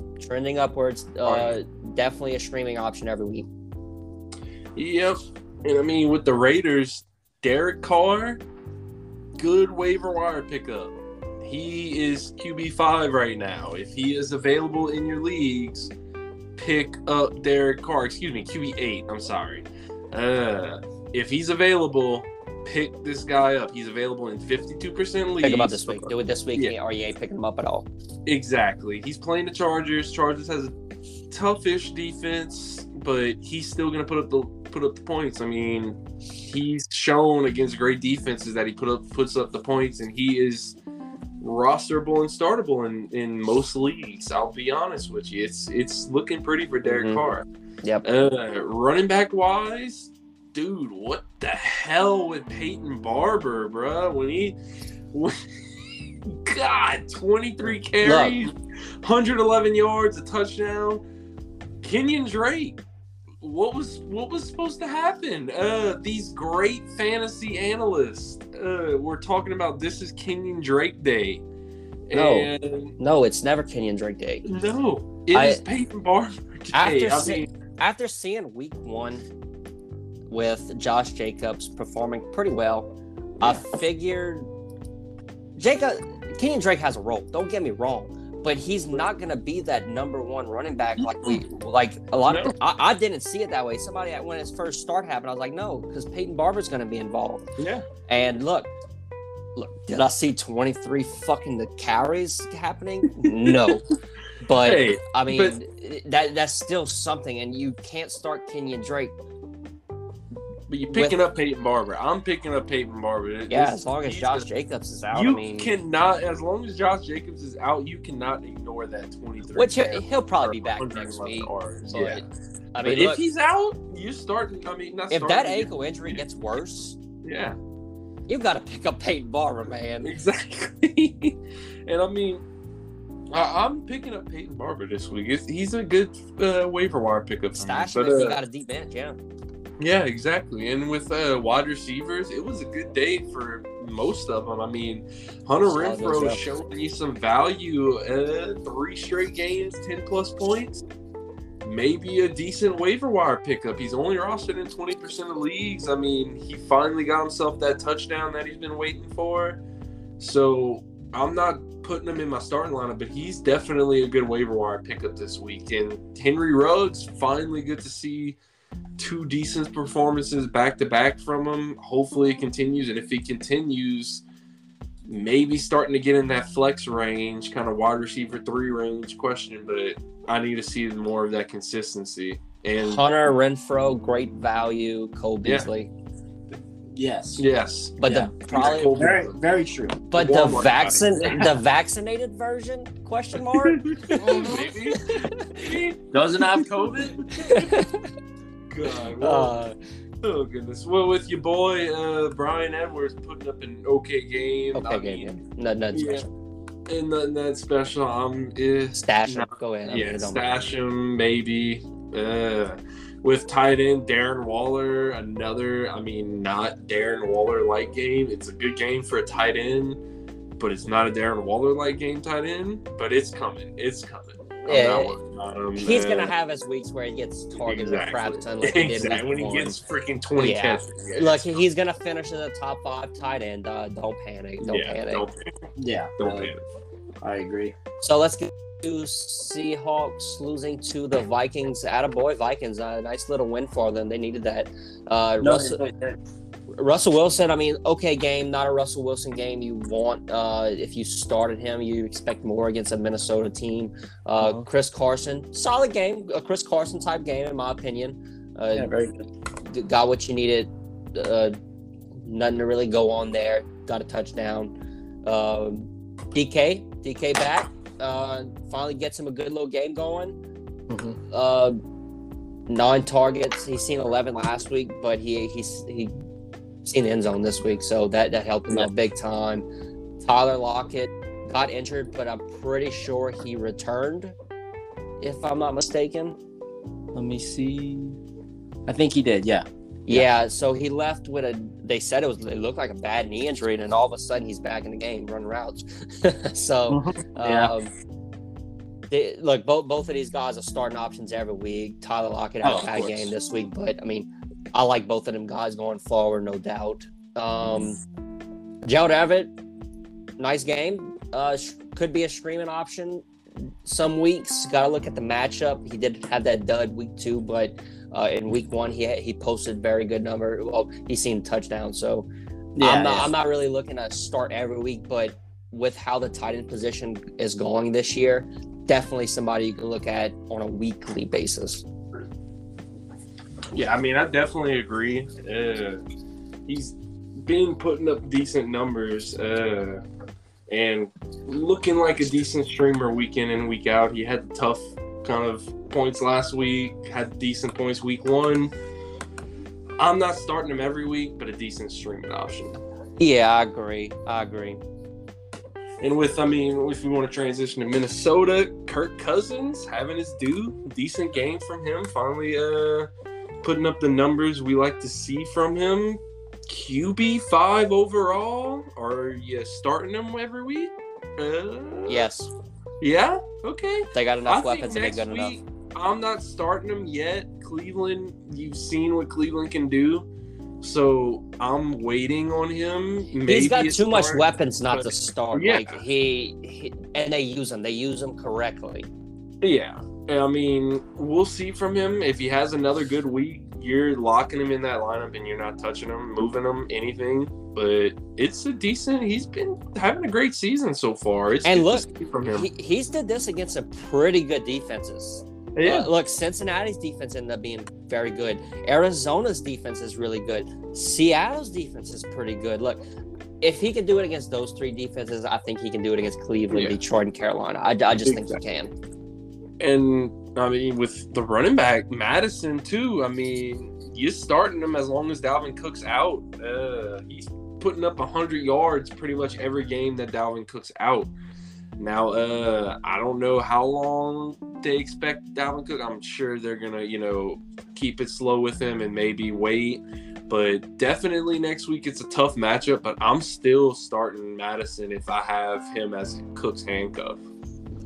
Definitely a streaming option every week. Yep. And I mean, with the Raiders, Derek Carr, good waiver wire pickup. He is QB5 right now. If he is available in your leagues, pick up Derek Carr. Excuse me, QB8. I'm sorry. If he's available, pick this guy up. He's available in 52% leagues. Pick him up this week. Do it this week. Yeah. REA picking him up at all. Exactly. He's playing the Chargers. Chargers has a toughish defense, but he's still going to put up the points. I mean, he's shown against great defenses that he puts up the points, and he is rosterable and startable in most leagues. I'll be honest with you. It's looking pretty for Derek Carr. Yep. Running back wise, dude, what the hell with Peyton Barber, bro? When God, 23 carries, 111 yards, a touchdown. Kenyon Drake. What was supposed to happen? These great fantasy analysts were talking about this is Kenyon Drake Day. No, it's never Kenyon Drake Day. No, it is Peyton Barber Day. After seeing week one with Josh Jacobs performing pretty well, yeah. I figured Kenyon Drake has a role. Don't get me wrong. But he's not going to be that number one running back like a lot of. I didn't see it that way. Somebody, when his first start happened, I was like, no, because Peyton Barber's going to be involved. Yeah. And look, did I see 23 fucking the carries happening? No. But that's still something, and you can't start Kenyon Drake. But you're picking up Peyton Barber. I'm picking up Peyton Barber. Yeah, as long as Josh Jacobs is out. You cannot ignore that 23. Which he'll probably be back next week. Yeah. I mean, if he's out, you start. I mean, if that ankle injury gets worse, yeah, you've got to pick up Peyton Barber, man. Exactly. And I mean, I'm picking up Peyton Barber this week. He's a good waiver wire pickup. Stash him if you got a deep bench, yeah. Yeah, exactly. And with wide receivers, it was a good day for most of them. I mean, Hunter Renfro showed me some value. 3 straight games, 10-plus points. Maybe a decent waiver wire pickup. He's only rostered in 20% of leagues. I mean, he finally got himself that touchdown that he's been waiting for. So I'm not putting him in my starting lineup, but he's definitely a good waiver wire pickup this week. And Henry Ruggs, finally good to see 2 decent performances back-to-back from him. Hopefully it continues. And if he continues, maybe starting to get in that flex range, kind of wide receiver 3 range question. But I need to see more of that consistency. And Hunter Renfro, great value. Cole Beasley. Yeah. Yes. But probably very, very true. But the vaccinated version? Question mark? Maybe. Doesn't have COVID? God, oh goodness. Well, with your boy Brian Edwards putting up an okay game. Nothing special. And nothing that special. Stash him. Go ahead. Stash him maybe. With tight end Darren Waller, not Darren Waller-like game. It's a good game for a tight end, but it's not a Darren Waller-like game tight end. But it's coming. He's going to have his weeks where he gets targeted a crap ton like he did when he gets freaking 20 catches. Yeah. Look, he's going to finish in the top 5 tight end. Don't panic. Don't panic. I agree. So let's get to Seahawks losing to the Vikings. Attaboy Vikings. A nice little win for them. They needed that. Russell Wilson, okay game, not a Russell Wilson game you want. If you started him, you expect more against a Minnesota team. Chris Carson, solid game, a Chris Carson type game, in my opinion. Very good. Got what you needed. Nothing to really go on there. Got a touchdown. DK back. Finally gets him a good little game going. 9 targets. He's seen 11 last week, but he seen the end zone this week, so that helped him out big time. Tyler Lockett got injured, but I'm pretty sure he returned, if I'm not mistaken. Let me see. I think he did, yeah. Yeah, so he left with it looked like a bad knee injury, and then all of a sudden he's back in the game, running routes. So, look, both of these guys are starting options every week. Tyler Lockett had a bad game this week, but, I like both of them guys going forward, no doubt. Gerald Everett, nice game. Could be a streaming option some weeks. Got to look at the matchup. He did have that dud week 2, but in week 1 he posted very good number. Well, he seen touchdowns, so yeah, I'm not really looking to start every week, but with how the tight end position is going this year, definitely somebody you can look at on a weekly basis. Yeah, I mean, I definitely agree. He's been putting up decent numbers and looking like a decent streamer week in and week out. He had tough kind of points last week, had decent points week 1. I'm not starting him every week, but a decent streaming option. Yeah, I agree. And if you want to transition to Minnesota, Kirk Cousins having his due. Decent game from him. Finally putting up the numbers we like to see from him. QB5 overall. Are you starting him every week? Yes. Yeah? Okay. They got enough weapons to be good enough. I'm not starting him yet. Cleveland, you've seen what Cleveland can do. So I'm waiting on him. Maybe he's got too much weapons not to start. Yeah. Like he and they use him correctly. Yeah, I mean, we'll see from him. If he has another good week, you're locking him in that lineup and you're not touching him, moving him, anything. But it's a decent. He's been having a great season so far. It's and look, from him. He's did this against some pretty good defenses. Yeah. Look, Cincinnati's defense ended up being very good. Arizona's defense is really good. Seattle's defense is pretty good. Look, if he can do it against those three defenses, I think he can do it against Cleveland, Detroit, and Carolina. I just think he can. And, I mean, with the running back, Madison, too, I mean, you're starting him as long as Dalvin Cook's out. He's putting up 100 yards pretty much every game that Dalvin Cook's out. Now, I don't know how long they expect Dalvin Cook. I'm sure they're going to, keep it slow with him and maybe wait. But definitely next week it's a tough matchup. But I'm still starting Madison if I have him as Cook's handcuff.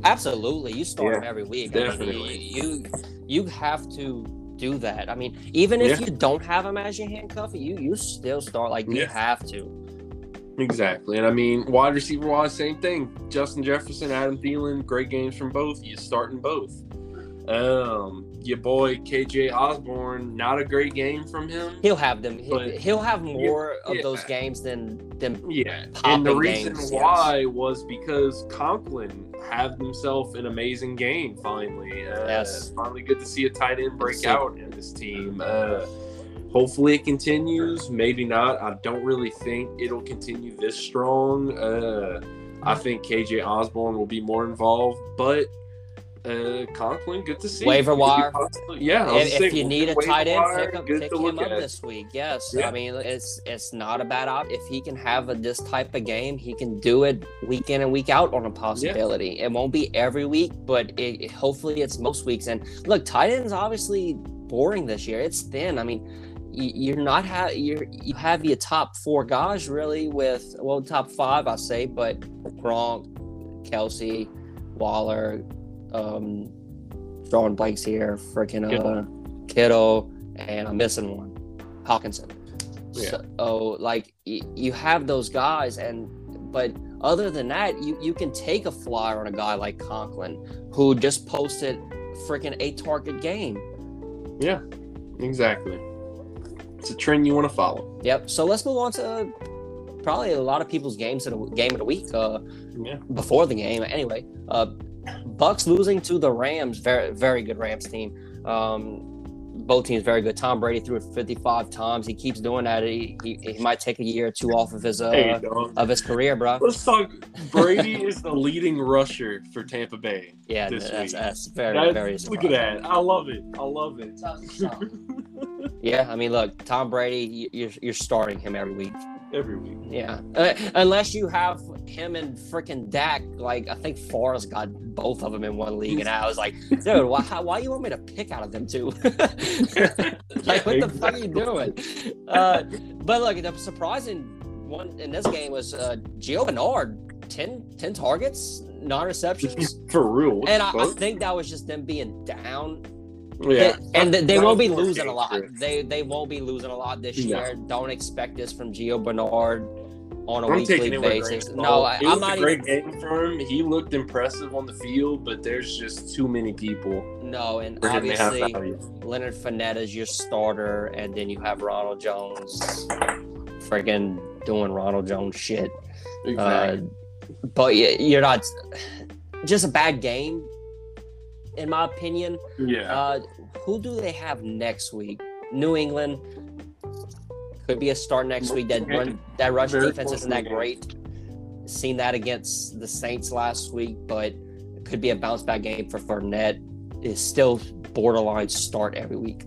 Absolutely. You start him every week. Definitely. I mean, you have to do that. I mean, even if you don't have him as your handcuff, you still start. Like, you have to. Exactly. And I mean, wide receiver wise, same thing. Justin Jefferson, Adam Thielen, great games from both. You're starting both. Your boy KJ Osborne, not a great game from him. He'll have them. He'll have more of those games than and the reason why was because Conklin had himself an amazing game finally. Yes. Finally good to see a tight end break out in this team. Hopefully it continues. Maybe not. I don't really think it'll continue this strong. I think KJ Osborne will be more involved, but Conklin, good to see. Waiver wire. Yeah. If you need a tight end, pick him up this week. Yes. Yeah. I mean, it's not a bad op. If he can have this type of game, he can do it week in and week out on a possibility. Yeah. It won't be every week, but hopefully it's most weeks. And look, tight ends obviously boring this year. It's thin. I mean, you have your top 4 guys really with top 5 I say, but Gronk, Kelsey, Waller, drawing blanks here, freaking Kittle, and I'm missing one, Hockenson. Yeah. So like you have those guys, but other than that, you can take a flyer on a guy like Conklin who just posted freaking 8-target game. Yeah, exactly. It's a trend you want to follow. Yep. So let's move on to probably a lot of people's games in the game of the week. Before the game, anyway. Bucks losing to the Rams, very very good Rams team. Both teams very good. Tom Brady threw it 55 times. He keeps doing that. He might take a year or two off of his career, bro. Let's talk. Brady is the leading rusher for Tampa Bay. Yeah, that's very surprising. Look at that. I love it. Yeah, I mean, look, Tom Brady, you're starting him every week. Yeah, unless you have him and freaking Dak. Like, I think Forrest got both of them in one league, and I was like, dude, why you want me to pick out of them two? Like, what the fuck are you doing? But look, the surprising one in this game was Gio Bernard, 10 targets, 9 receptions. For real. And I think that was just them being down. Yeah, they won't be losing a lot. They won't be losing a lot this year. Don't expect this from Gio Bernard. on a weekly basis. No, I'm not. It was a great game for him. He looked impressive on the field, but there's just too many people. No, and obviously Leonard Fournette is your starter, and then you have Ronald Jones, freaking doing Ronald Jones shit. Exactly. But you're not. Just a bad game, in my opinion. Yeah. Who do they have next week? New England. Could be a start next week. That rush defense isn't that great. Seen that against the Saints last week, but it could be a bounce-back game for Fournette. It's still borderline start every week.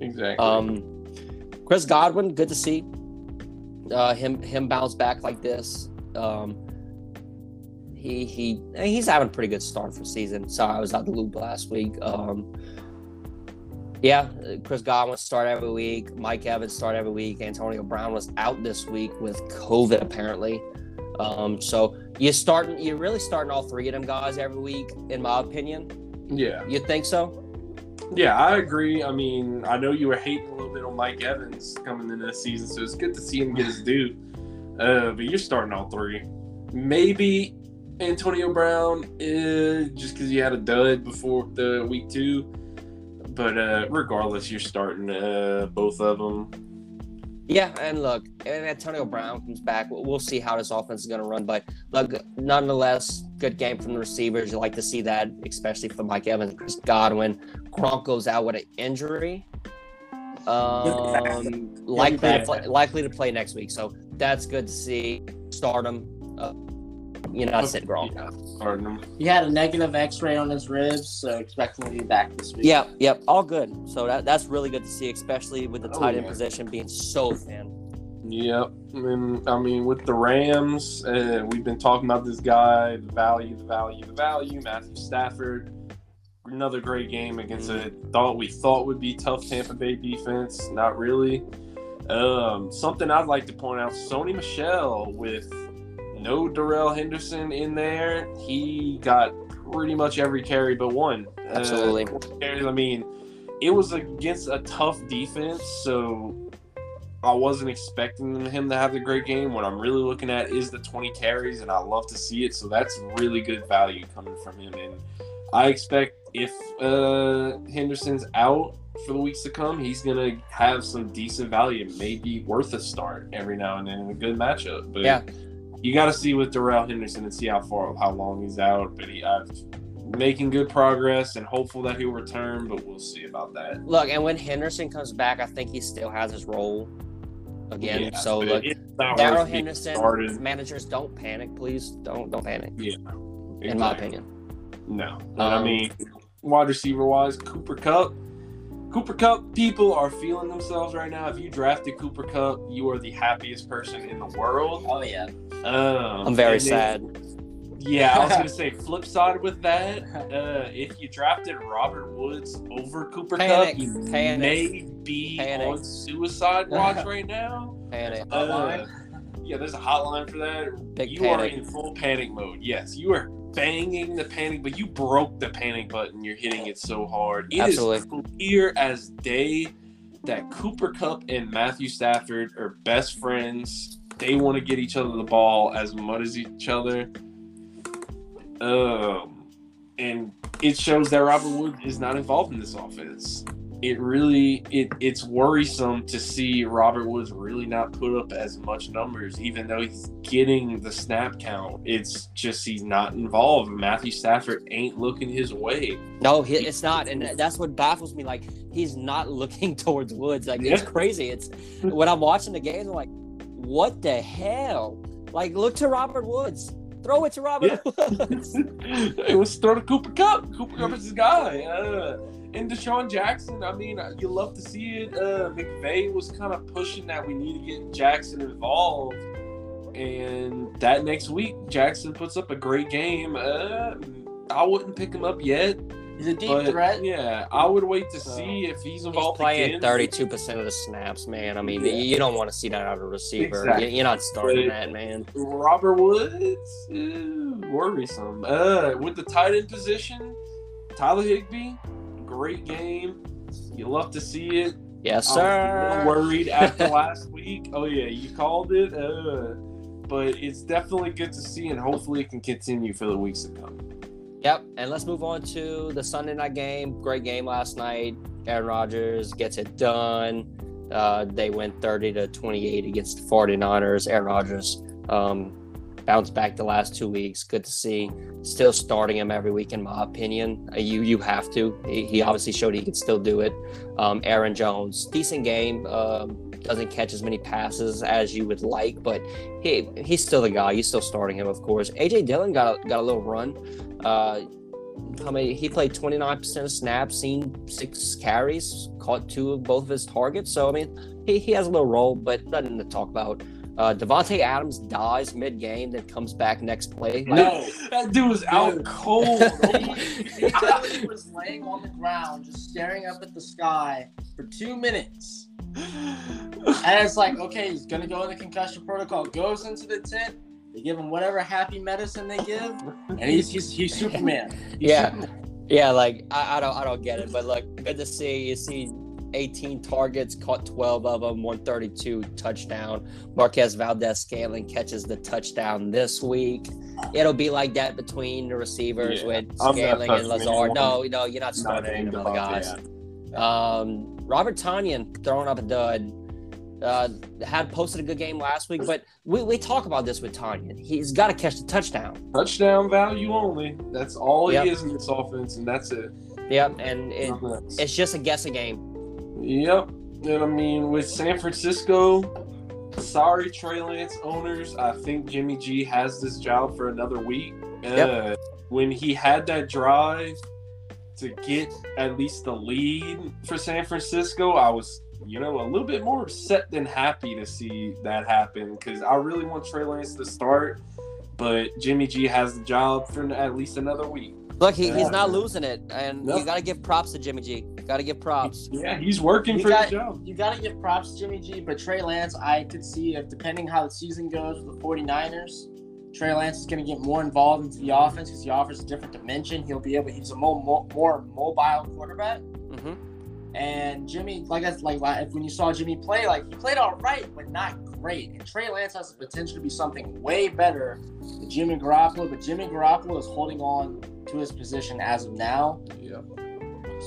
Exactly. Chris Godwin, good to see him bounce back like this. He's having a pretty good start for the season. Sorry, I was out the loop last week. Yeah, Chris Godwin start every week. Mike Evans start every week. Antonio Brown was out this week with COVID apparently. So you're really starting all three of them guys every week, in my opinion. Yeah. You think so? Yeah, I agree. I mean, I know you were hating a little bit on Mike Evans coming into this season, so it's good to see him get his due. But you're starting all three. Maybe Antonio Brown, just because he had a dud before the week two. But regardless, you're starting both of them. Yeah, and look, and Antonio Brown comes back. We'll see how this offense is going to run. But look, nonetheless, good game from the receivers. You like to see that, especially for Mike Evans, Chris Godwin. Gronk goes out with an injury. Likely to play next week. So that's good to see. Start him. I said Gronk. Yeah, he had a negative X-ray on his ribs, so expect him to be back this week. Yep, all good. So that's really good to see, especially with the tight end position being so thin. Yep, and I mean with the Rams, we've been talking about this guy, the value, Matthew Stafford. Another great game against a we thought would be tough Tampa Bay defense. Not really. Something I'd like to point out: Sony Michel with. No Darrell Henderson in there. He got pretty much every carry but one. Absolutely. I mean, it was against a tough defense, so I wasn't expecting him to have a great game. What I'm really looking at is the 20 carries, and I love to see it. So that's really good value coming from him. And I expect if Henderson's out for the weeks to come, he's going to have some decent value. Maybe worth a start every now and then in a good matchup. But yeah. You got to see with Darrell Henderson and see how long he's out. But he's making good progress and hopeful that he'll return, but we'll see about that. Look, and when Henderson comes back, I think he still has his role again. Yeah, so, look, Darrell Henderson, managers, don't panic, please. Don't panic. Yeah. Exactly. In my opinion. No. I mean, wide receiver-wise, Cooper Kupp, people are feeling themselves right now. If you drafted Cooper Kupp, you are the happiest person in the world. Oh, yeah. I'm very sad. Yeah, I was going to say flip side with that. If you drafted Robert Woods over Cooper Kupp, you may be on suicide watch right now. Panic. Yeah, there's a hotline for that. You are in full panic mode. Yes, you are banging the panic, but you broke the panic button. You're hitting it so hard. It is clear as day that Cooper Kupp and Matthew Stafford are best friends. They want to get each other the ball as much as each other. And it shows that Robert Woods is not involved in this offense. It really, it's worrisome to see Robert Woods really not put up as much numbers, even though he's getting the snap count. It's just he's not involved. Matthew Stafford ain't looking his way. No, it's not, and that's what baffles me. Like, he's not looking towards Woods. Like, it's crazy. It's when I'm watching the game, I'm like, what the hell? Like, look to Robert Woods. Throw it to Robert Woods. It was throw to Cooper Kupp. Cooper Kupp is his guy. And Deshaun Jackson, I mean, you love to see it. McVay was kind of pushing that we need to get Jackson involved. And that next week, Jackson puts up a great game. I wouldn't pick him up yet. He's a deep threat. Yeah, I would wait to see if he's involved again. He's playing 32% of the snaps, man. I mean, you don't want to see that out of a receiver. Exactly. You're not starting that, man. Robert Woods, worrisome. With the tight end position, Tyler Higbee, great game. You love to see it. Yes, sir. I was worried after last week. Oh, yeah, you called it. but it's definitely good to see, and hopefully it can continue for the weeks to come. Yep, and let's move on to the Sunday night game. Great game last night. Aaron Rodgers gets it done. They went 30-28 against the 49ers. Aaron Rodgers bounced back the last 2 weeks. Good to see. Still starting him every week, in my opinion. You have to. He obviously showed he could still do it. Aaron Jones, decent game. Doesn't catch as many passes as you would like, but he's still the guy. You're still starting him, of course. A.J. Dillon got a little run. He played 29% of snaps, seen 6 carries, caught 2 of both of his targets. So, I mean, he has a little role, but nothing to talk about. Devontae Adams dies mid-game, then comes back next play. That dude was out cold. He literally was laying on the ground, just staring up at the sky for 2 minutes. And it's like, okay, he's going to go in the concussion protocol, goes into the tent. They give him whatever happy medicine they give, and he's Superman. Yeah, like I don't get it, but look, good to see. You see 18 targets, caught 12 of them, 132 touchdown. Marquez Valdes-Scantling catches the touchdown this week. It'll be like that between the receivers with Scantling and Lazard. No, you're not starting another guys. Robert Tonyan throwing up a dud. Had posted a good game last week, but we talk about this with Tonyan. He's got to catch the touchdown. Touchdown value only. That's all he is in this offense, and that's it. Yep, and it's just a guessing game. Yep. And I mean, with San Francisco, sorry Trey Lance owners, I think Jimmy G has this job for another week. When he had that drive to get at least the lead for San Francisco, I was a little bit more upset than happy to see that happen, because I really want Trey Lance to start, but Jimmy G has the job for at least another week. Look, he's not losing it, and you got to give props to Jimmy G. Got to give props. Yeah, he's working for the job. You got to give props to Jimmy G, but Trey Lance, I could see, if depending how the season goes with the 49ers, Trey Lance is going to get more involved into the offense because he offers a different dimension. He's a more mobile quarterback. Mm-hmm. And Jimmy, when you saw Jimmy play, he played all right, but not great. And Trey Lance has the potential to be something way better than Jimmy Garoppolo, but Jimmy Garoppolo is holding on to his position as of now. Yeah.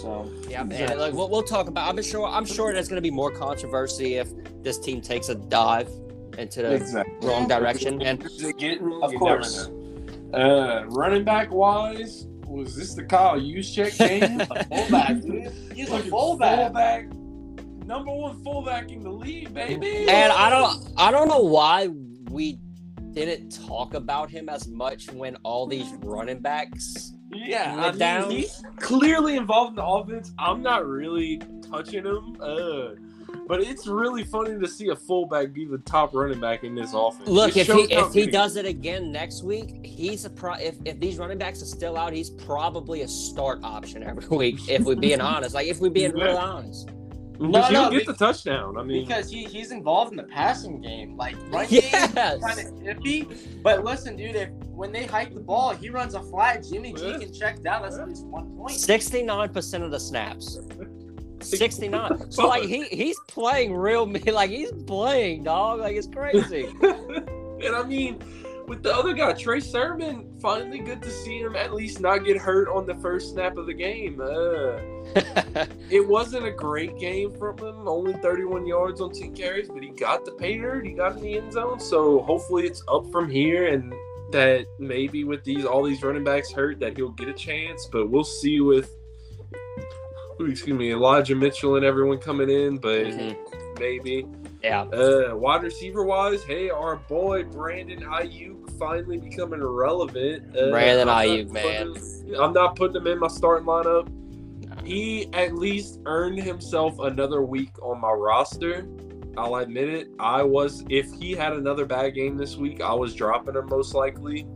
So man, look, we'll talk about. I'm sure there's going to be more controversy if this team takes a dive into the wrong direction. And of course, running back wise. Was this the Kyle Juszczyk game? Fullback, dude. He's a fullback. Number 1 fullback in the league, baby. And I don't know why we didn't talk about him as much when all these running backs went down. He's clearly involved in the offense. I'm not really touching him. But it's really funny to see a fullback be the top running back in this offense. Look, if he does it again next week, if these running backs are still out, he's probably a start option every week. If we're being honest, real honest, he'll get the touchdown. I mean, because he's involved in the passing game, running game is kind of iffy. But listen, dude, when they hike the ball, he runs a flat. Jimmy G can check down. That's at least 1 point. 69% of the snaps. 69. So he's playing real. He's playing, dog. It's crazy. And I mean, with the other guy, Trey Sermon, finally good to see him at least not get hurt on the first snap of the game. It wasn't a great game from him. Only 31 yards on 10 carries, but he got the pay dirt. He got in the end zone. So hopefully it's up from here, and that maybe with all these running backs hurt, that he'll get a chance. But we'll see with. Excuse me, Elijah Mitchell and everyone coming in, but maybe. Yeah. Wide receiver wise, hey, our boy Brandon Ayuk finally becoming relevant. Brandon Ayuk, man. I'm not putting him in my starting lineup. Nah. He at least earned himself another week on my roster. I'll admit it. If he had another bad game this week, I was dropping him most likely.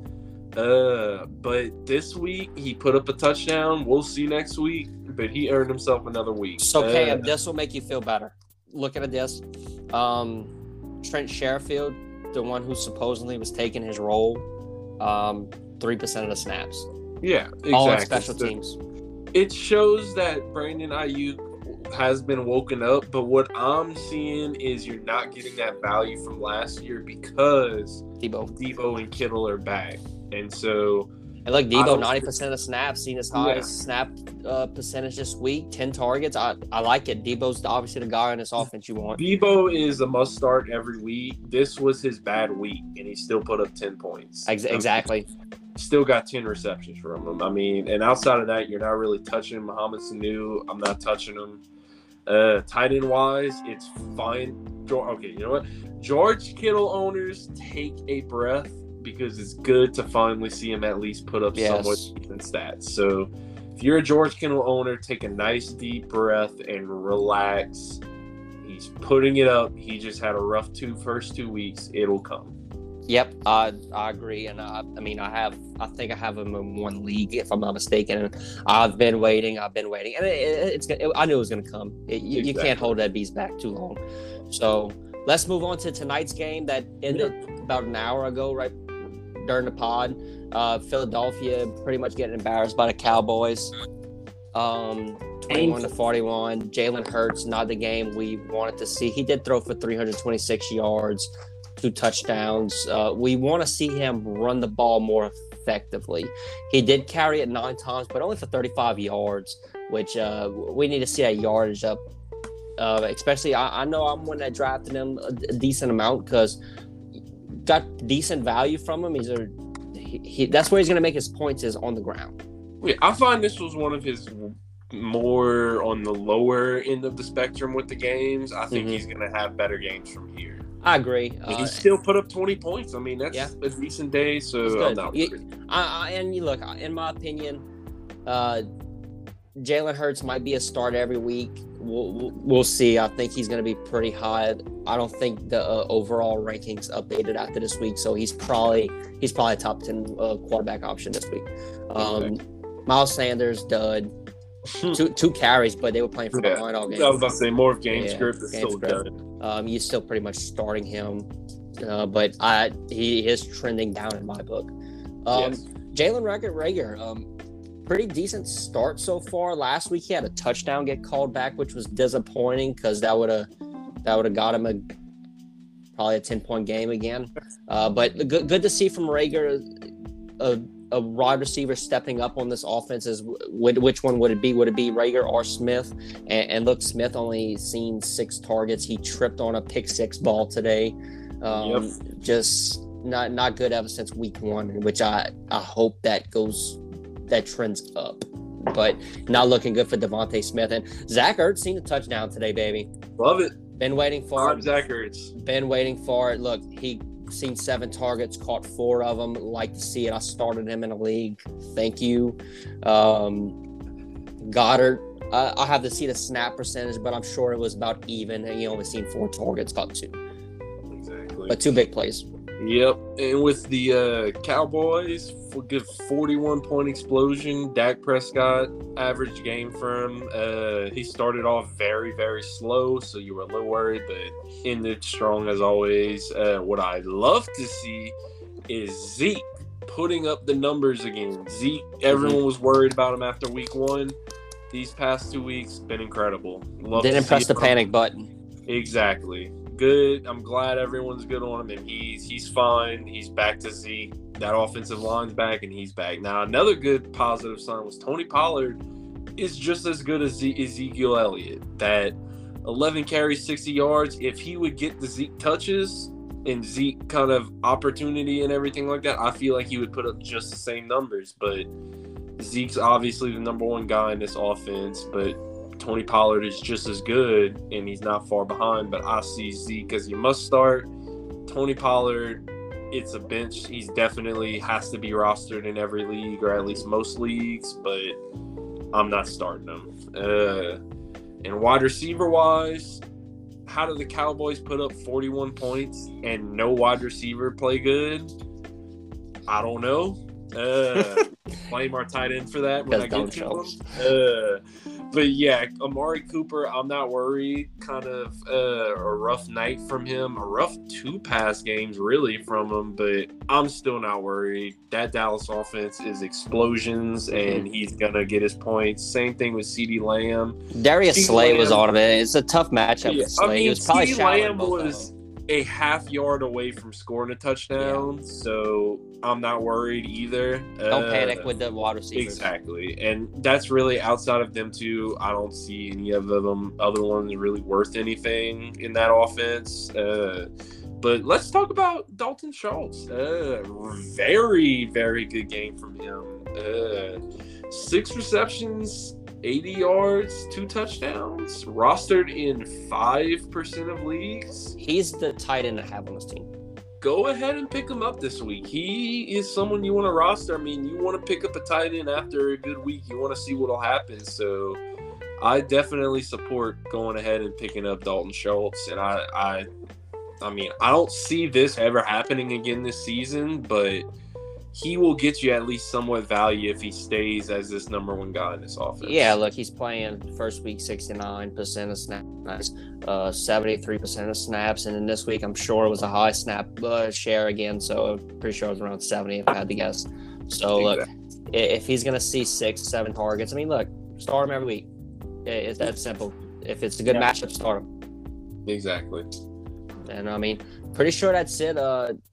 But this week he put up a touchdown. We'll see next week. But he earned himself another week. So, Cam, this will make you feel better. Looking at this, Trent Sherfield, the one who supposedly was taking his role, 3% of the snaps. Yeah, exactly. All on special teams. It shows that Brandon Ayuk has been woken up, but what I'm seeing is you're not getting that value from last year because Debo and Kittle are back. And so... And look, Debo, 90% of snaps, seen his highest snap percentage this week, 10 targets. I like it. Debo's obviously the guy in this offense you want. Debo is a must start every week. This was his bad week, and he still put up 10 points. Exactly. Still got 10 receptions from him. I mean, and outside of that, you're not really touching Mohamed Sanu. I'm not touching him. Tight end wise, it's fine. Okay, you know what? George Kittle owners, take a breath, because it's good to finally see him at least put up somewhat decent stats. So if you're a George Kittle owner, take a nice deep breath and relax. He's putting it up. He just had a rough first two weeks. It'll come. Yep, I agree. And I mean, I think I have him in one league, if I'm not mistaken. And I've been waiting. And I knew it was going to come. You can't hold that beast back too long. So let's move on to tonight's game that ended about an hour ago, right? During the pod, Philadelphia pretty much getting embarrassed by the Cowboys, 21-41. Jalen Hurts, not the game we wanted to see. He did throw for 326 yards, 2 touchdowns. We want to see him run the ball more effectively. He did carry it 9 times, but only for 35 yards, which we need to see that yardage up. Especially, I know I'm one that drafted him a decent amount because got decent value from him. That's where he's going to make his points, is on the ground. Yeah, I find this was one of his more on the lower end of the spectrum with the games. I think he's going to have better games from here. I agree. He still put up 20 points. I mean, that's a decent day. So and look, in my opinion, Jalen Hurts might be a start every week. We'll see. I think he's going to be pretty high. I don't think the overall rankings updated after this week, so he's probably a top 10 quarterback option this week. Miles Sanders, dud. two carries, but they were playing for the line all game. I was about to say, more of game script is still dud. You're still pretty much starting him, but he is trending down in my book. Jalen Rager, pretty decent start so far. Last week he had a touchdown get called back, which was disappointing because that would have got him probably a 10-point game again. But good to see from Rager, a wide receiver stepping up on this offense. Which one would it be? Would it be Rager or Smith? And look, Smith only seen 6 targets. He tripped on a pick-six ball today. Just not good ever since week one, which I hope that trends up, but not looking good for Devontae Smith. And Zach Ertz seen a touchdown today, baby. Love it. Been waiting for it. Zach Ertz. Been waiting for it. Look, he seen 7 targets, caught 4 of them. Like to see it. I started him in a league. Thank you. Goddard. I have to see the snap percentage, but I'm sure it was about even. He only seen 4 targets, caught 2. Exactly. But 2 big plays. Yep, and with the Cowboys, good 41-point explosion. Dak Prescott, average game for him. He started off very, very slow, so you were a little worried, but ended strong as always. What I love to see is Zeke putting up the numbers again. Zeke, everyone was worried about him after week one. These past 2 weeks, been incredible. Didn't press the panic button. Exactly. Good. I'm glad everyone's good on him, and he's fine. He's back to Zeke. That offensive line's back, and he's back. Now, another good positive sign was Tony Pollard is just as good as Ezekiel Elliott. That 11 carries, 60 yards, if he would get the Zeke touches and Zeke kind of opportunity and everything like that, I feel like he would put up just the same numbers. But Zeke's obviously the number one guy in this offense, but Tony Pollard is just as good, and he's not far behind. But I see Zeke as you must start. Tony Pollard, it's a bench. He's definitely has to be rostered in every league, or at least most leagues, but I'm not starting him. And wide receiver-wise, how did the Cowboys put up 41 points and no wide receiver play good? I don't know. Blame our tight end for that when I get to him. But yeah, Amari Cooper, I'm not worried. Kind of a rough night from him. A rough two pass games really from him, but I'm still not worried. That Dallas offense is explosions, and he's going to get his points. Same thing with CeeDee Lamb. Darius Slay was automatic. It's a tough matchup with Slay. I mean, he was probably a half yard away from scoring a touchdown, so I'm not worried either. Don't panic with the wide receivers. Exactly, and that's really outside of them two. I don't see any of them other ones really worth anything in that offense. But let's talk about Dalton Schultz. Very, very good game from him. 6 receptions, 80 yards, 2 touchdowns, rostered in 5% of leagues. He's the tight end I have on this team. Go ahead and pick him up this week. He is someone you want to roster. I mean, you want to pick up a tight end after a good week. You want to see what will happen. So I definitely support going ahead and picking up Dalton Schultz. And I mean, I don't see this ever happening again this season, but he will get you at least somewhat value if he stays as this #1 guy in this offense. Yeah, look, he's playing first week 69% of snaps, 73% of snaps, and then this week I'm sure it was a high snap share again, so I'm pretty sure it was around 70 if I had to guess. So, look, if he's going to see 6, 7 targets, I mean, look, start him every week. It's that simple. If it's a good matchup, start him. Exactly. And, I mean, pretty sure that's it.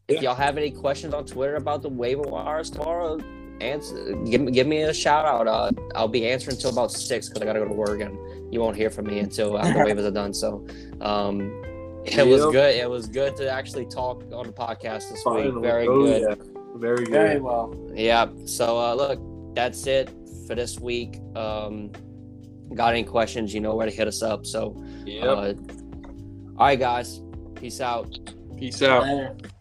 If y'all have any questions on Twitter about the waiver wires tomorrow, give me a shout-out. I'll be answering until about 6 because I got to go to work, and you won't hear from me until after the waivers are done. So, was good. It was good to actually talk on the podcast this week. Very good. Yeah. Very good. Very well. Yeah. So, look, that's it for this week. Got any questions, you know where to hit us up. So, all right, guys. Peace out. Peace out. Later.